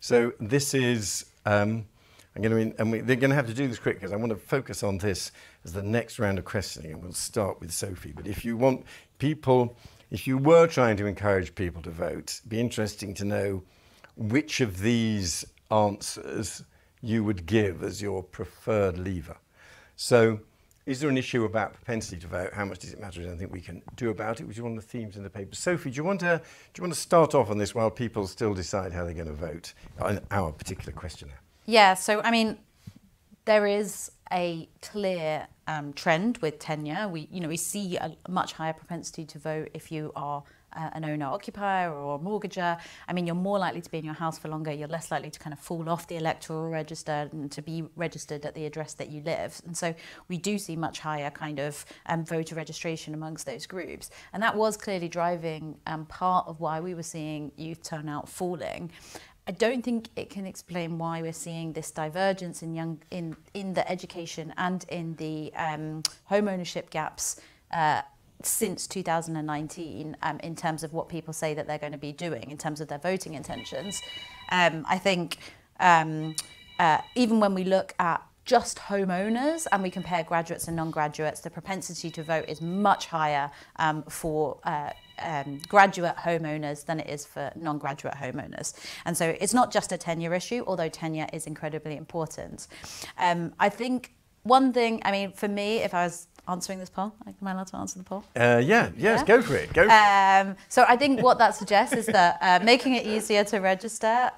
So this is. They're going to have to do this quick because I want to focus on this as the next round of questioning, and we'll start with Sophie. But if you want people, if you were trying to encourage people to vote, it'd be interesting to know which of these answers you would give as your preferred lever. So is there an issue about propensity to vote? How much does it matter? Is anything we can do about it? Which is one of the themes in the paper. Sophie, do you want to start off on this while people still decide how they're going to vote on our particular questionnaire? Yeah, so I mean, there is a clear trend with tenure. We see a much higher propensity to vote if you are an owner-occupier or a mortgager. I mean, you're more likely to be in your house for longer. You're less likely to kind of fall off the electoral register and to be registered at the address that you live. And so we do see much higher kind of voter registration amongst those groups. And that was clearly driving part of why we were seeing youth turnout falling. I don't think it can explain why we're seeing this divergence in the education and in the home ownership gaps since 2019 in terms of what people say that they're going to be doing in terms of their voting intentions. I think even when we look at just homeowners, and we compare graduates and non-graduates, the propensity to vote is much higher for graduate homeowners than it is for non-graduate homeowners. And so it's not just a tenure issue, although tenure is incredibly important. I think one thing, I mean, for me, if I was answering this poll, am I allowed to answer the poll? Yes, go for it. So I think what that suggests is that making it easier to register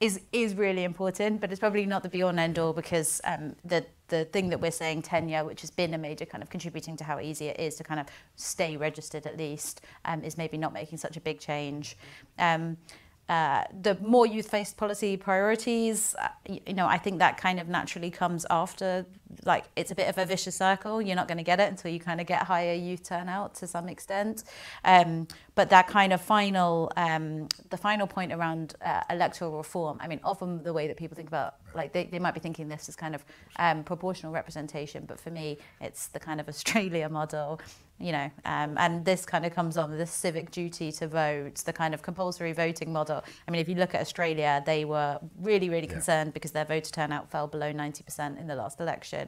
is really important, but it's probably not the be-all and end-all, because the thing that we're saying, tenure, which has been a major kind of contributing to how easy it is to kind of stay registered at least, is maybe not making such a big change. The more youth-based policy priorities, I think that kind of naturally comes after, like, it's a bit of a vicious circle. You're not going to get it until you kind of get higher youth turnout to some extent. But that kind of final, the final point around electoral reform, I mean, often the way that people think about, like, they might be thinking this is kind of proportional representation, but for me, it's the kind of Australia model. And this kind of comes on with this civic duty to vote, the kind of compulsory voting model. I mean, if you look at Australia, they were really, really concerned because their voter turnout fell below 90% in the last election.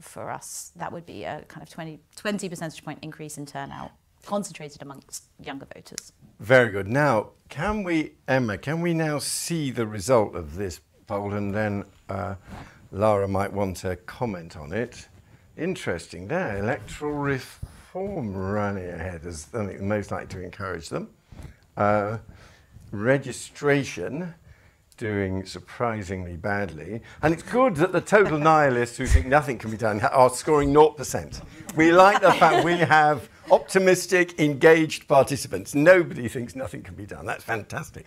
For us, that would be a kind of 20 percentage point increase in turnout, concentrated amongst younger voters. Very good. Now, Emma, can we now see the result of this poll? And then Lara might want to comment on it. Interesting there, electoral reform running ahead is, I think, the most likely to encourage them. Registration, doing surprisingly badly. And it's good that the total nihilists who think nothing can be done are scoring 0%. We like the fact we have optimistic, engaged participants. Nobody thinks nothing can be done. That's fantastic.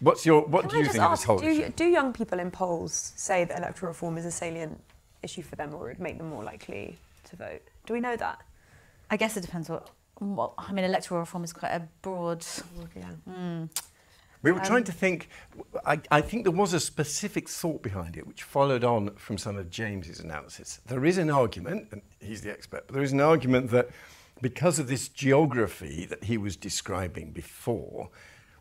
What's your, what do you think of this whole issue? Do young people in polls say that electoral reform is a salient issue for them or it would make them more likely to vote? Do we know that? I guess it depends what... Well, I mean, electoral reform is quite a broad... Yeah. Mm. We were trying to think... I think there was a specific thought behind it, which followed on from some of James's analysis. There is an argument, and he's the expert, but there is an argument that because of this geography that he was describing before,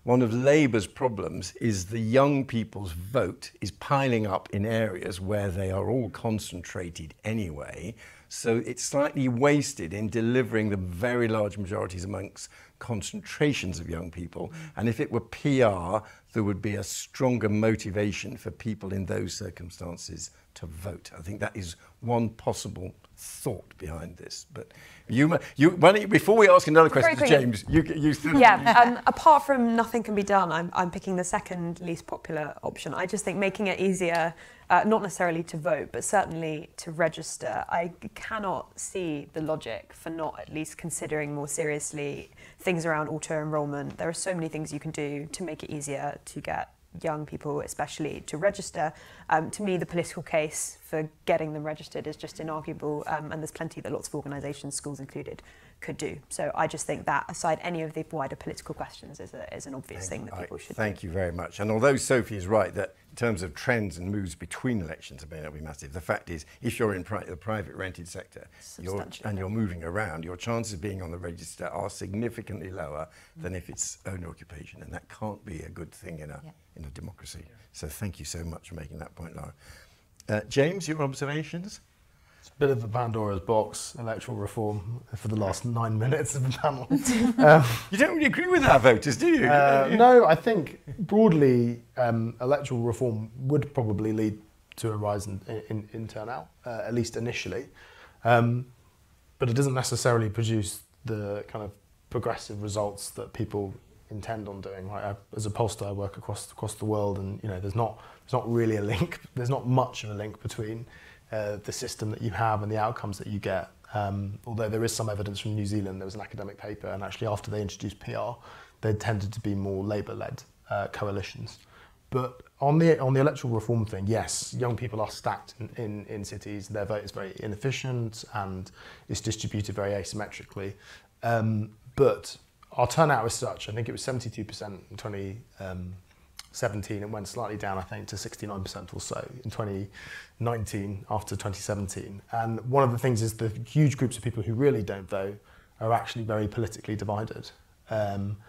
one of Labour's problems is the young people's vote is piling up in areas where they are all concentrated anyway, so it's slightly wasted in delivering the very large majorities amongst concentrations of young people. And if it were PR, there would be a stronger motivation for people in those circumstances to vote. I think that is one possible thought behind this. But before we ask another question to James, you still... Yeah, apart from nothing can be done, I'm picking the second least popular option. I just think making it easier... not necessarily to vote, but certainly to register. I cannot see the logic for not at least considering more seriously things around auto-enrolment. There are so many things you can do to make it easier to get young people, especially, to register. To me, the political case for getting them registered is just inarguable, and there's plenty that lots of organisations, schools included, could do. So I just think that, aside any of the wider political questions, is an obvious thing that people should do. Thank you very much. And although Sophie is right that in terms of trends and moves between elections, it may not be massive. The fact is, if you're in the private rented sector and you're moving around, your chances of being on the register are significantly lower than if it's own occupation, and that can't be a good thing in a democracy. Yeah. So thank you so much for making that point, Lara. James, your observations? It's a bit of a Pandora's box, electoral reform, for the last 9 minutes of the panel. You don't really agree with our voters, do you? No, I think broadly electoral reform would probably lead to a rise in turnout, at least initially. But it doesn't necessarily produce the kind of progressive results that people intend on doing. Right? As a pollster, I work across the world, and you know, there's not really a link. There's not much of a link between the system that you have and the outcomes that you get. Although there is some evidence from New Zealand, there was an academic paper, and actually after they introduced PR, they tended to be more Labour-led coalitions. But on the electoral reform thing, yes, young people are stacked in cities. Their vote is very inefficient and it's distributed very asymmetrically. But our turnout is such, I think it was 72% in 2017, it went slightly down, I think, to 69% or so in 2019 after 2017. And one of the things is the huge groups of people who really don't vote are actually very politically divided, and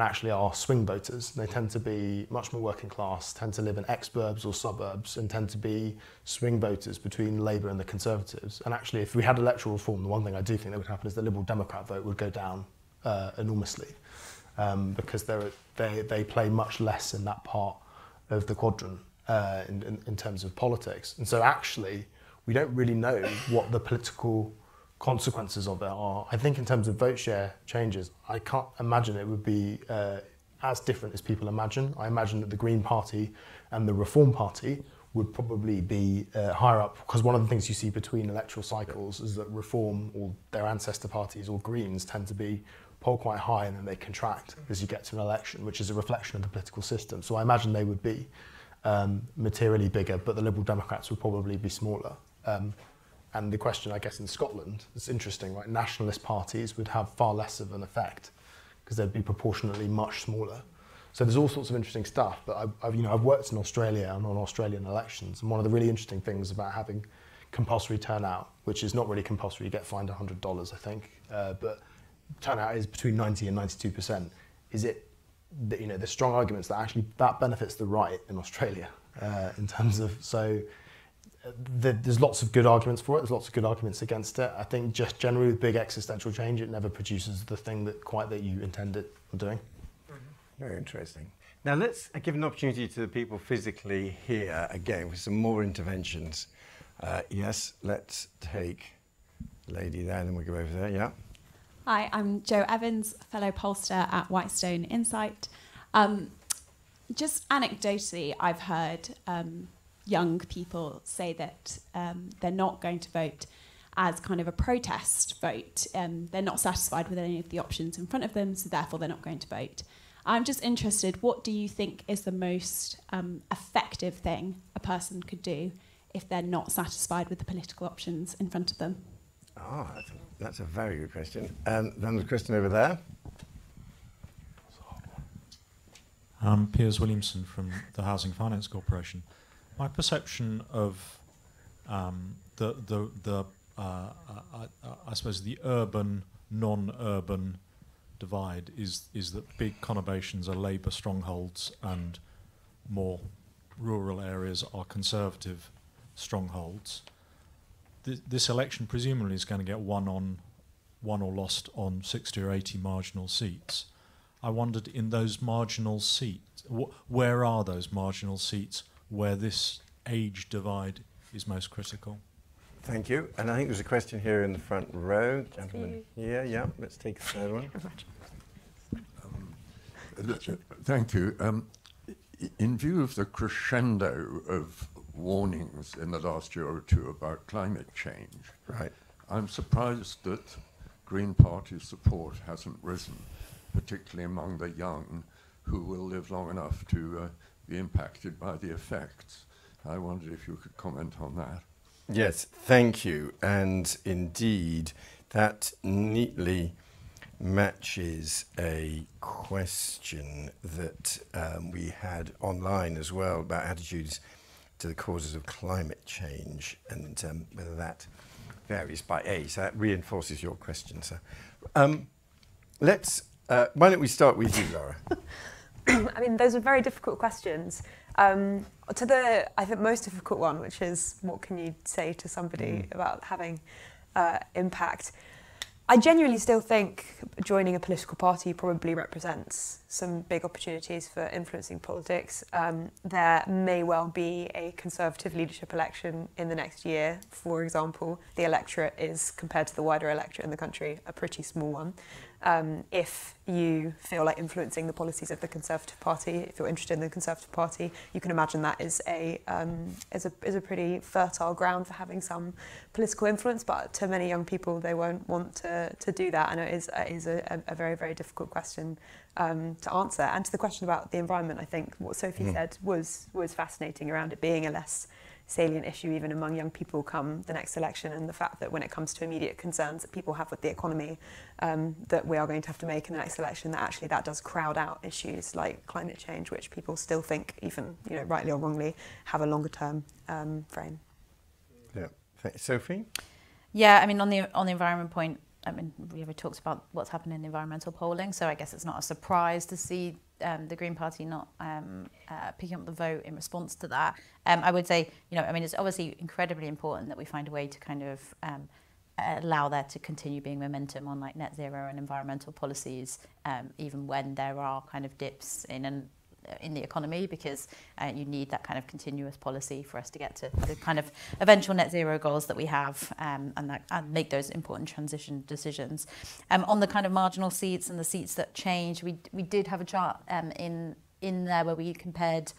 actually are swing voters. They tend to be much more working class, tend to live in ex-burbs or suburbs, and tend to be swing voters between Labour and the Conservatives. And actually, if we had electoral reform, the one thing I do think that would happen is the Liberal Democrat vote would go down enormously. Because they play much less in that part of the quadrant in terms of politics. And so actually, we don't really know what the political consequences of it are. I think in terms of vote share changes, I can't imagine it would be as different as people imagine. I imagine that the Green Party and the Reform Party would probably be higher up, because one of the things you see between electoral cycles is that Reform or their ancestor parties or Greens tend to be poll quite high, and then they contract as you get to an election, which is a reflection of the political system. So I imagine they would be materially bigger, but the Liberal Democrats would probably be smaller. And the question, I guess, in Scotland, it's interesting, right? Nationalist parties would have far less of an effect because they'd be proportionately much smaller. So there's all sorts of interesting stuff. But I've worked in Australia and on Australian elections, and one of the really interesting things about having compulsory turnout, which is not really compulsory, you get fined $100, I think, but turnout is between 90 and 92%. Is it that, you know, there's strong arguments that actually that benefits the right in Australia in terms of, so there's lots of good arguments for it, there's lots of good arguments against it. I think just generally with big existential change, it never produces the thing that quite that you intended on doing. Very interesting. Now let's give an opportunity to the people physically here again with some more interventions. Yes, let's take the lady there and then we'll go over there, yeah. Hi, I'm Jo Evans, fellow pollster at Whitestone Insight. just anecdotally, I've heard young people say that they're not going to vote as kind of a protest vote. They're not satisfied with any of the options in front of them, so therefore they're not going to vote. I'm just interested, what do you think is the most effective thing a person could do if they're not satisfied with the political options in front of them? Oh, that's a very good question. Then the question over there. I'm Piers Williamson from the Housing Finance Corporation. My perception of I suppose the urban, non-urban divide is that big conurbations are Labour strongholds and more rural areas are Conservative strongholds. This election presumably is going to get won or lost on 60 or 80 marginal seats. I wondered, in those marginal seats, where are those marginal seats where this age divide is most critical? Thank you. And I think there's a question here in the front row. Gentlemen. Yeah, let's take the third one. Thank you. In view of the crescendo of warnings in the last year or two about climate change, right, I'm surprised that Green Party support hasn't risen, particularly among the young, who will live long enough to be impacted by the effects. I wondered if you could comment on that. Yes, thank you. And indeed, that neatly matches a question that we had online as well about attitudes to the causes of climate change and whether that varies by age. So that reinforces your question, sir. Why don't we start with you, Lara? I mean, those are very difficult questions. To the, I think, most difficult one, which is what can you say to somebody about having impact? I genuinely still think joining a political party probably represents some big opportunities for influencing politics. There may well be a Conservative leadership election in the next year, for example. The electorate is, compared to the wider electorate in the country, a pretty small one. If you feel like influencing the policies of the Conservative Party, if you're interested in the Conservative Party, you can imagine that is a pretty fertile ground for having some political influence. But to many young people, they won't want to do that. I know it is a very, very difficult question to answer. And to the question about the environment, I think what Sophie said was fascinating around it being a less salient issue even among young people come the next election, and the fact that when it comes to immediate concerns that people have with the economy that we are going to have to make in the next election, that actually that does crowd out issues like climate change, which people still think, even rightly or wrongly, have a longer term frame. Yeah, Sophie? Yeah, I mean, on the environment point, I mean, we already talked about what's happened in environmental polling, so I guess it's not a surprise to see the Green Party not picking up the vote in response to that. I would say, I mean, it's obviously incredibly important that we find a way to kind of allow there to continue being momentum on like net zero and environmental policies, even when there are kind of dips in the economy, because you need that kind of continuous policy for us to get to the kind of eventual net zero goals that we have and make those important transition decisions. On the kind of marginal seats and the seats that change, we did have a chart in there where we compared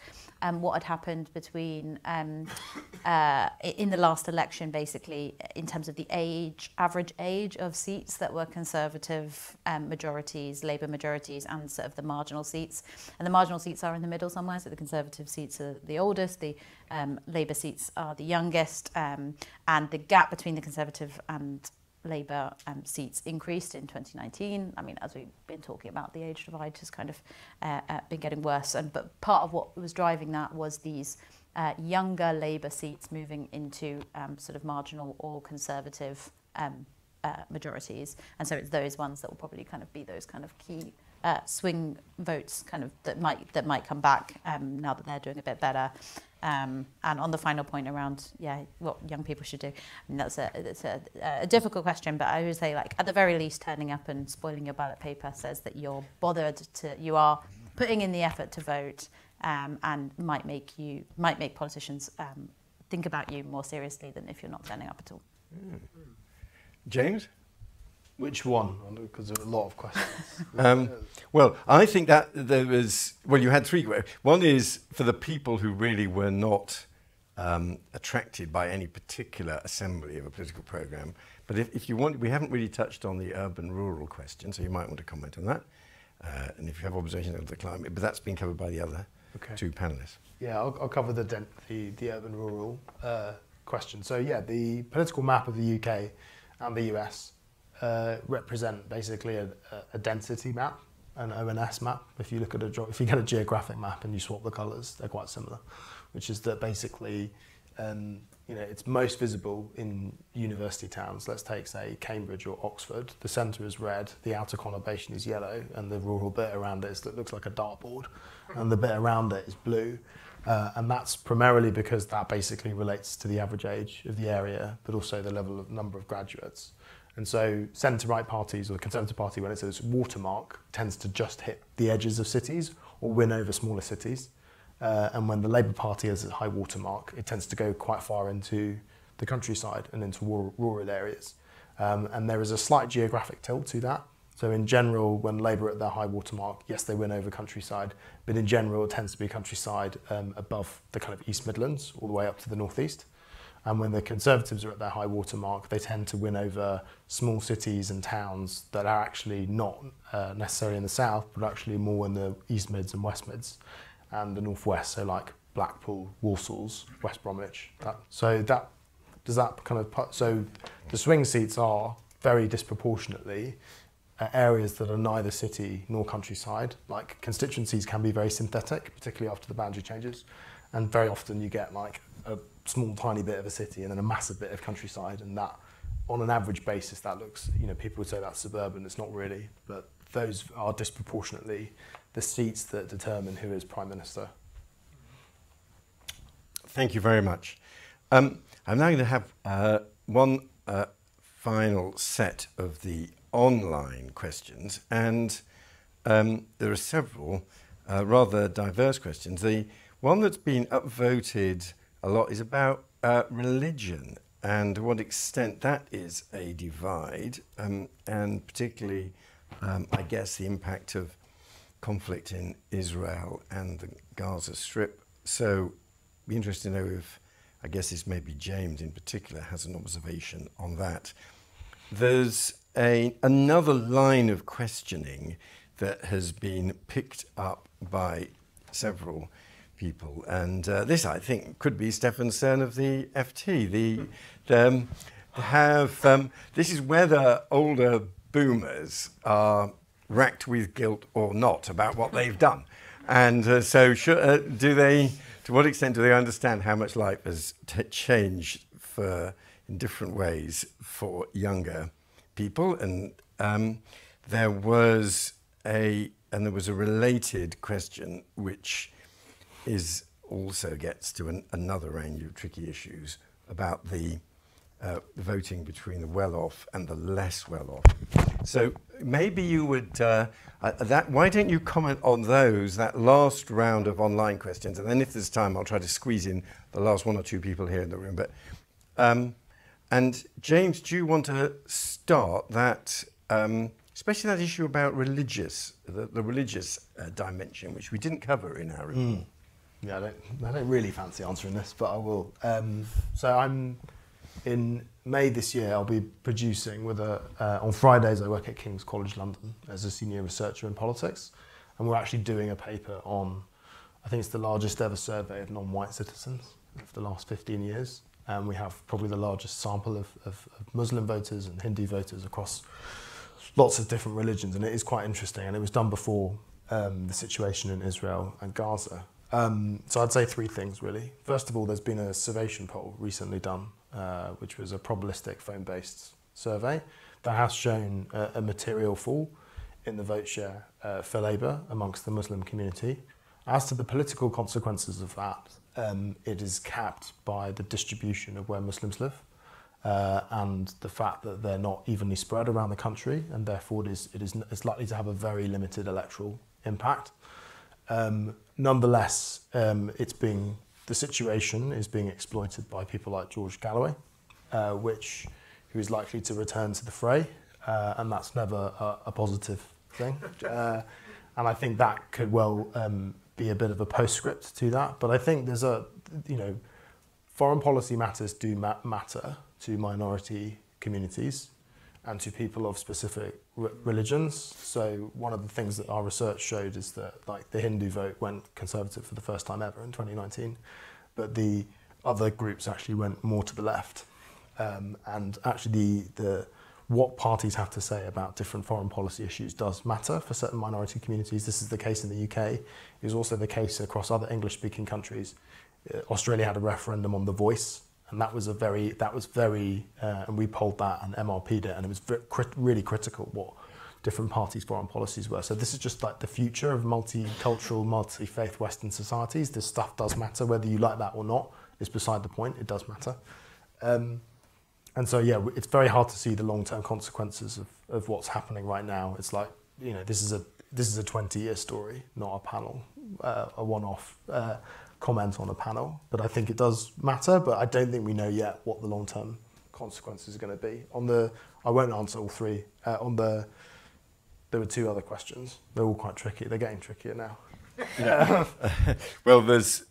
what had happened between in the last election, basically, in terms of the age, average age of seats that were Conservative majorities, Labour majorities, and sort of the marginal seats. And the marginal seats are in the middle somewhere, so the Conservative seats are the oldest, the Labour seats are the youngest, and the gap between the Conservative and Labour seats increased in 2019. I mean, as we've been talking about, the age divide has kind of been getting worse. But part of what was driving that was these younger Labour seats moving into sort of marginal or Conservative majorities. And so it's those ones that will probably kind of be those kind of key swing votes kind of that might come back now that they're doing a bit better. And on the final point around, what young people should do, I mean, that's a difficult question, but I would say, like, at the very least, turning up and spoiling your ballot paper says that you're bothered to, you are putting in the effort to vote, and might make politicians think about you more seriously than if you're not turning up at all. James? Which one? Because there were a lot of questions. Well, I think that there was... Well, you had three. One is for the people who really were not attracted by any particular assembly of a political programme. But if you want... We haven't really touched on the urban-rural question, so you might want to comment on that. And if you have observations of the climate, but that's been covered by the other two panellists. Yeah, I'll cover the urban-rural question. So, yeah, the political map of the UK and the US represent basically a density map, an ONS map. If you look at if you get a geographic map and you swap the colours, they're quite similar, which is that basically, you know, it's most visible in university towns. Let's take, say, Cambridge or Oxford. The centre is red, the outer conurbation is yellow, and the rural bit around it looks like a dartboard, and the bit around it is blue. And that's primarily because that basically relates to the average age of the area, but also the level of number of graduates. And so centre-right parties, or the Conservative Party, when it's at its watermark, tends to just hit the edges of cities or win over smaller cities. And when the Labour Party is at high watermark, it tends to go quite far into the countryside and into rural areas. And there is a slight geographic tilt to that. So in general, when Labour are at their high watermark, yes, they win over countryside, but in general, it tends to be countryside above the kind of East Midlands all the way up to the North East. And when the Conservatives are at their high watermark, they tend to win over small cities and towns that are actually not necessarily in the south, but actually more in the East Mids and West Mids and the Northwest, so like Blackpool, Walsall's, West Bromwich. So the swing seats are very disproportionately areas that are neither city nor countryside. Like constituencies can be very synthetic, particularly after the boundary changes, and very often you get like a small tiny bit of a city and then a massive bit of countryside, and that on an average basis that looks, you know, people would say that's suburban, it's not really, but those are disproportionately the seats that determine who is Prime Minister. Thank you very much. I'm now going to have one final set of the online questions, and there are several rather diverse questions. The one that's been upvoted a lot is about religion and to what extent that is a divide, and particularly, I guess, the impact of conflict in Israel and the Gaza Strip. So, it'd be interesting to know if, I guess, it's maybe James in particular has an observation on that. There's another line of questioning that has been picked up by several people, and this, I think, could be Stefan Cern of the FT. This is whether older boomers are racked with guilt or not about what they've done, and so do they? To what extent do they understand how much life has changed in different ways for younger people? And there was a related question which also gets to another range of tricky issues about the voting between the well-off and the less well-off. So maybe you would, why don't you comment on those, that last round of online questions, and then if there's time I'll try to squeeze in the last one or two people here in the room. But and James, do you want to start that, especially that issue about religious, the religious dimension, which we didn't cover in our report? Yeah, I don't really fancy answering this, but I will. So in May this year, I'll be producing on Fridays I work at King's College London as a senior researcher in politics, and we're actually doing a paper on, I think it's the largest ever survey of non-white citizens of the last 15 years. And we have probably the largest sample of Muslim voters and Hindu voters across lots of different religions, and it is quite interesting, and it was done before the situation in Israel and Gaza. So I'd say three things, really. First of all, there's been a Servation poll recently done, which was a probabilistic phone-based survey that has shown a material fall in the vote share for Labour amongst the Muslim community. As to the political consequences of that, it is capped by the distribution of where Muslims live. And the fact that they're not evenly spread around the country, and therefore it's likely to have a very limited electoral impact. Nonetheless, the situation is being exploited by people like George Galloway, who is likely to return to the fray and that's never a positive thing. And I think that could well be a bit of a postscript to that. But I think there's a, you know, foreign policy matters do matter to minority communities and to people of specific religions. So one of the things that our research showed is that, like, the Hindu vote went Conservative for the first time ever in 2019, but the other groups actually went more to the left. And actually the what parties have to say about different foreign policy issues does matter for certain minority communities. This is the case in the UK. It is also the case across other English-speaking countries. Australia had a referendum on The Voice, and that was and we polled that and MRP'd it, and it was really critical what different parties' foreign policies were. So this is just like the future of multicultural, multi-faith Western societies. This stuff does matter, whether you like that or not. It's beside the point, it does matter. And so, yeah, it's very hard to see the long-term consequences of what's happening right now. It's like, you know, this is a 20-year story, not a panel, a one-off comment on a panel, but I think it does matter. But I don't think we know yet what the long-term consequences are going to be. I won't answer all three. There were two other questions. They're all quite tricky. They're getting trickier now. Yeah. Well, there's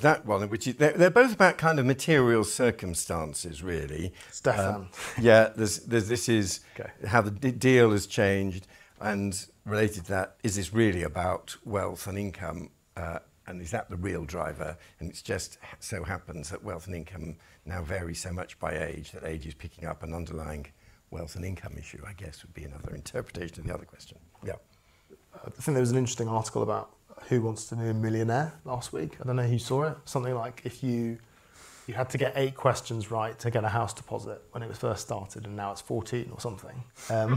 that one, which is, they're both about kind of material circumstances, really. Stefan. Yeah. This is okay. How the deal has changed, and related to that, is this really about wealth and income, and is that the real driver? And it's just so happens that wealth and income now vary so much by age that age is picking up an underlying wealth and income issue. I guess would be another interpretation of the other question. Yeah. I think there was an interesting article about Who Wants to Be a Millionaire last week. I don't know who saw it. Something like, if you had to get 8 questions right to get a house deposit when it was first started, and now it's 14 or something. I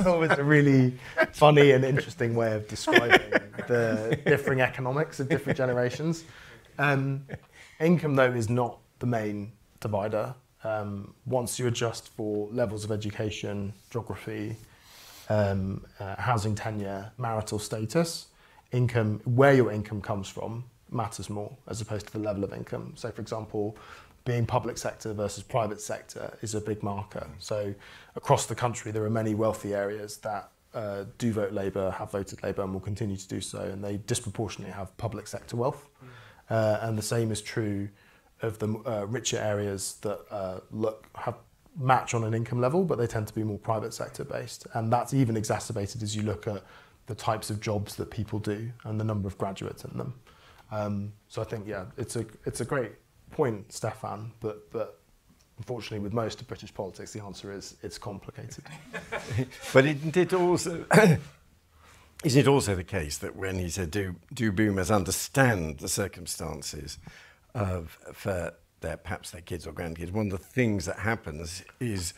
thought it was a really funny and interesting way of describing the differing economics of different generations. Income, though, is not the main divider. Once you adjust for levels of education, geography, housing tenure, marital status, income, where your income comes from, matters more as opposed to the level of income. So, for example, being public sector versus private sector is a big marker. So across the country, there are many wealthy areas that do vote Labour, have voted Labour, and will continue to do so, and they disproportionately have public sector wealth. And the same is true of the richer areas that match on an income level, but they tend to be more private sector based. And that's even exacerbated as you look at the types of jobs that people do and the number of graduates in them. So I think, yeah, it's a great point, Stefan, but unfortunately with most of British politics, the answer is it's complicated. But isn't it also, is it also the case that when he said, do boomers understand the circumstances for perhaps their kids or grandkids, one of the things that happens is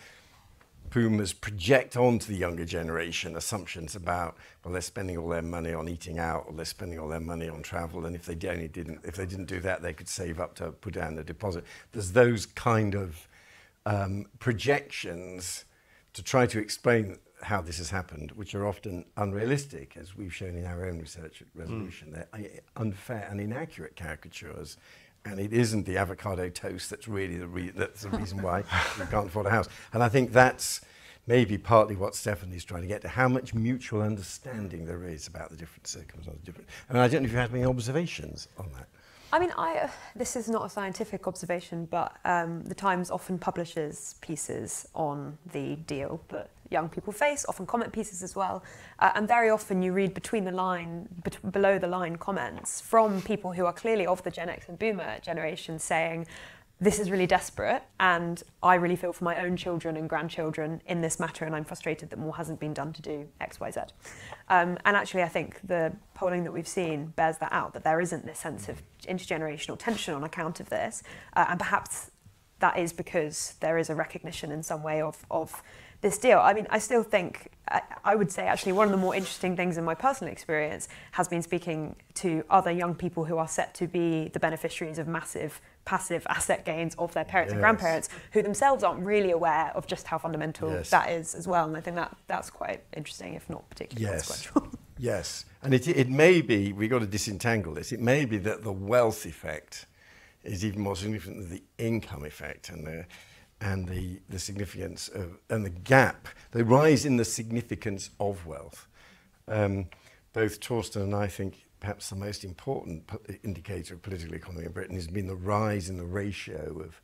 boomers project onto the younger generation assumptions about, well, they're spending all their money on eating out, or they're spending all their money on travel, and if they didn't do that, they could save up to put down a deposit. There's those kind of projections to try to explain how this has happened, which are often unrealistic, as we've shown in our own research at Resolution. They're unfair and inaccurate caricatures. And it isn't the avocado toast that's really that's the reason why you can't afford a house. And I think that's maybe partly what Stephanie's trying to get to, how much mutual understanding there is about the different circumstances. I mean, I don't know if you have any observations on that. I mean, this is not a scientific observation, but The Times often publishes pieces on the deal that young people face, often comment pieces as well. And very often you read below the line comments from people who are clearly of the Gen X and Boomer generation saying, this is really desperate and I really feel for my own children and grandchildren in this matter, and I'm frustrated that more hasn't been done to do X, Y, Z. And actually I think the polling that we've seen bears that out, that there isn't this sense of intergenerational tension on account of this. And perhaps that is because there is a recognition in some way of this deal. I mean, I still think, I would say actually one of the more interesting things in my personal experience has been speaking to other young people who are set to be the beneficiaries of massive passive asset gains of their parents and grandparents, who themselves aren't really aware of just how fundamental that is as well. And I think that's quite interesting, if not particularly consequential. Yes, and it may be, we've got to disentangle this, it may be that the wealth effect is even more significant than the income effect and the significance of, and the gap, the rise in the significance of wealth. Both Torsten and I think perhaps the most important indicator of political economy in Britain has been the rise in the ratio of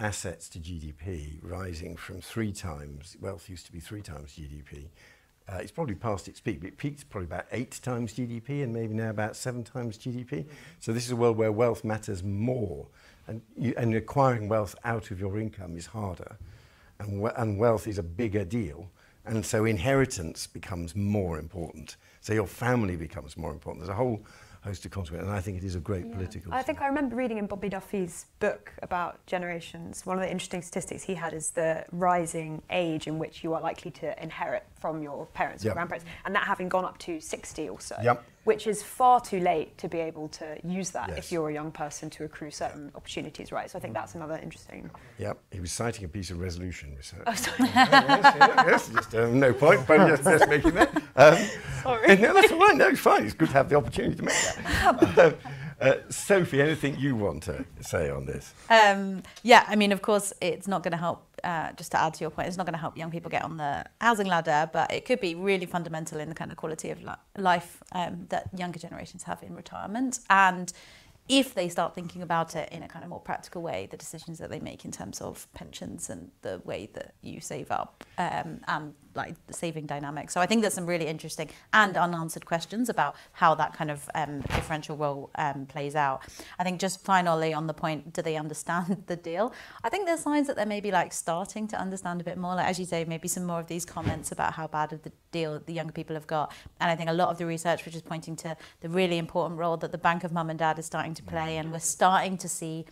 assets to GDP, rising from 3 times, wealth used to be 3 times GDP. It's probably past its peak, but it peaked probably about 8 times GDP and maybe now about 7 times GDP. So this is a world where wealth matters more, and acquiring wealth out of your income is harder, and wealth is a bigger deal. And so inheritance becomes more important. So your family becomes more important. There's a whole host of consequences, and I think it is a great political thing. I think I remember reading in Bobby Duffy's book about generations, one of the interesting statistics he had is the rising age in which you are likely to inherit from your parents or grandparents, and that having gone up to 60 or so, which is far too late to be able to use that if you're a young person to accrue certain opportunities, right? So I think that's another interesting... Yep, he was citing a piece of Resolution Research. Oh, sorry. Yes, just no point, but just making that. Sorry. No, that's all right, no, it's fine. It's good to have the opportunity to make that. Sophie, anything you want to say on this? Yeah, I mean, of course, it's not going to help, just to add to your point, it's not going to help young people get on the housing ladder, but it could be really fundamental in the kind of quality of life that younger generations have in retirement. And if they start thinking about it in a kind of more practical way, the decisions that they make in terms of pensions and the way that you save up and like the saving dynamics. So I think there's some really interesting and unanswered questions about how that kind of differential role plays out. I think just finally on the point, do they understand the deal? I think there's signs that they're maybe like starting to understand a bit more. Like as you say, maybe some more of these comments about how bad of the deal the younger people have got. And I think a lot of the research which is pointing to the really important role that the Bank of Mum and Dad is starting to play, and we're starting to see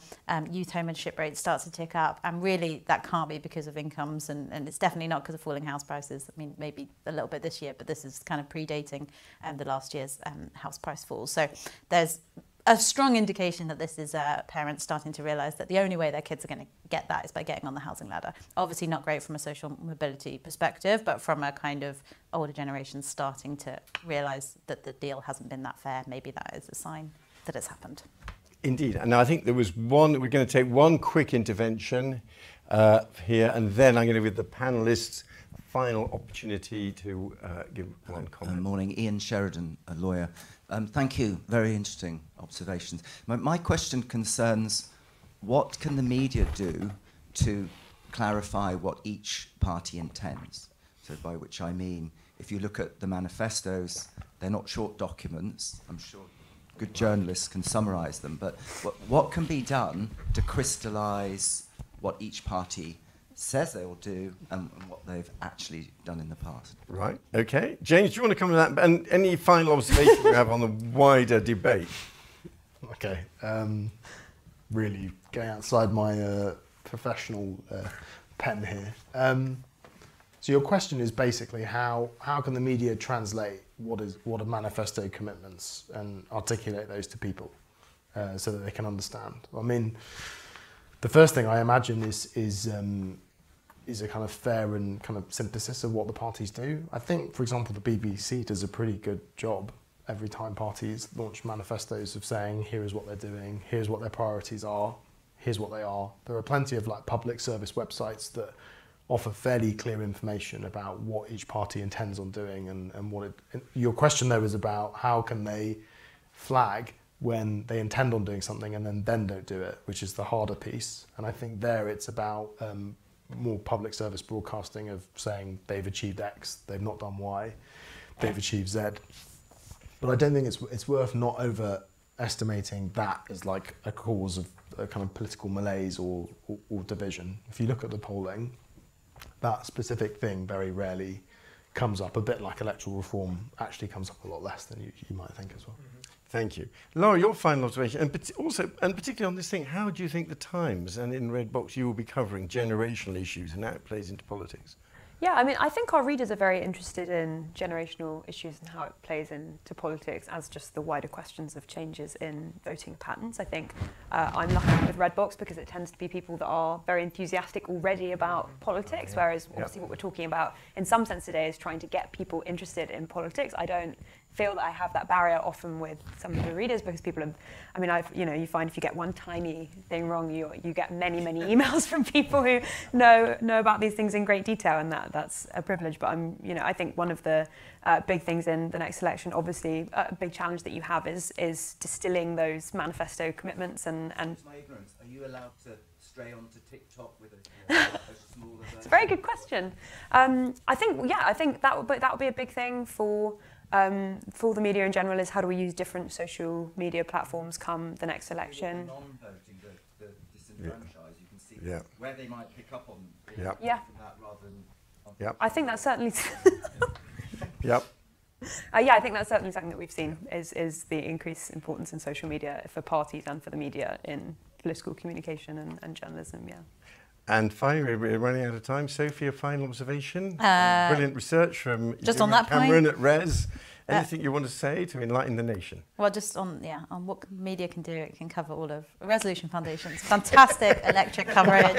youth homeownership rates start to tick up, and really that can't be because of incomes, and it's definitely not because of falling house prices. I mean, maybe a little bit this year, but this is kind of predating the last year's house price fall. So there's a strong indication that this is parents starting to realise that the only way their kids are going to get that is by getting on the housing ladder. Obviously not great from a social mobility perspective, but from a kind of older generation starting to realise that the deal hasn't been that fair, maybe that is a sign that it's happened. Indeed, and I think there was one, we're going to take one quick intervention here, and then I'm going to give the panellists final opportunity to give one comment. Good morning, Ian Sheridan, a lawyer. Thank you, very interesting observations. My question concerns what can the media do to clarify what each party intends? So by which I mean, if you look at the manifestos, they're not short documents, I'm sure good journalists can summarise them, but what can be done to crystallise what each party says they will do and what they've actually done in the past? Right, OK. James, do you want to come to that? And any final observation you have on the wider debate? OK. Really going outside my professional pen here. So your question is basically how can the media translate what are manifesto commitments and articulate those to people so that they can understand? I mean, the first thing I imagine is a kind of fair and kind of synthesis of what the parties do. I think, for example, the BBC does a pretty good job every time parties launch manifestos of saying, here is what they're doing, here's what their priorities are, here's what they are. There are plenty of like public service websites that offer fairly clear information about what each party intends on doing and what it... Your question, though, is about how can they flag when they intend on doing something and then don't do it, which is the harder piece. And I think there it's about more public service broadcasting of saying they've achieved X, they've not done Y, they've achieved Z. But I don't think it's worth not overestimating that as like a cause of a kind of political malaise or division. If you look at the polling, that specific thing very rarely comes up, a bit like electoral reform actually comes up a lot less than you might think as well. Mm-hmm. Thank you. Lara, your final observation, and particularly on this thing, how do you think the Times and in Red Box you will be covering generational issues and how it plays into politics? Yeah, I mean, I think our readers are very interested in generational issues and how it plays into politics as just the wider questions of changes in voting patterns. I think I'm lucky with Red Box because it tends to be people that are very enthusiastic already about politics, whereas obviously what we're talking about in some sense today is trying to get people interested in politics. I don't feel that I have that barrier often with some of the readers, because people are, I mean, you find if you get one tiny thing wrong, you get many, many emails from people who know about these things in great detail, and that's a privilege. But I think one of the big things in the next election, obviously, a big challenge that you have is distilling those manifesto commitments and. My ignorance. Are you allowed to stray onto TikTok with a smaller version? It's a very good question. I think that would be a big thing for the media in general, is how do we use different social media platforms come the next election? Non-voting, the disenfranchised, yeah. You can see where they might pick up on from that rather than on I think that's certainly I think that's certainly something that we've seen is the increased importance in social media for parties and for the media in political communication and journalism, And finally, we're running out of time. Sophie, a final observation? Brilliant research from Cameron at Res. Anything you want to say to enlighten the nation? Well, just on what media can do, it can cover all of Resolution Foundation's fantastic electric coverage,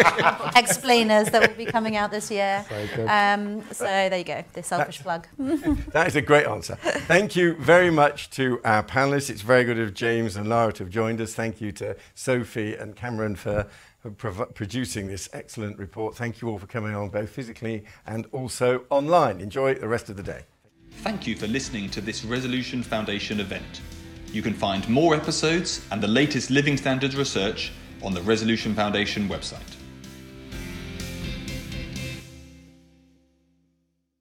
explainers that will be coming out this year. So there you go, the selfish plug. That is a great answer. Thank you very much to our panellists. It's very good of James and Lara to have joined us. Thank you to Sophie and Cameron for producing this excellent report. Thank you all for coming on, both physically and also online. Enjoy the rest of the day. Thank you for listening to this Resolution Foundation event. You can find more episodes and the latest living standards research on the Resolution Foundation website.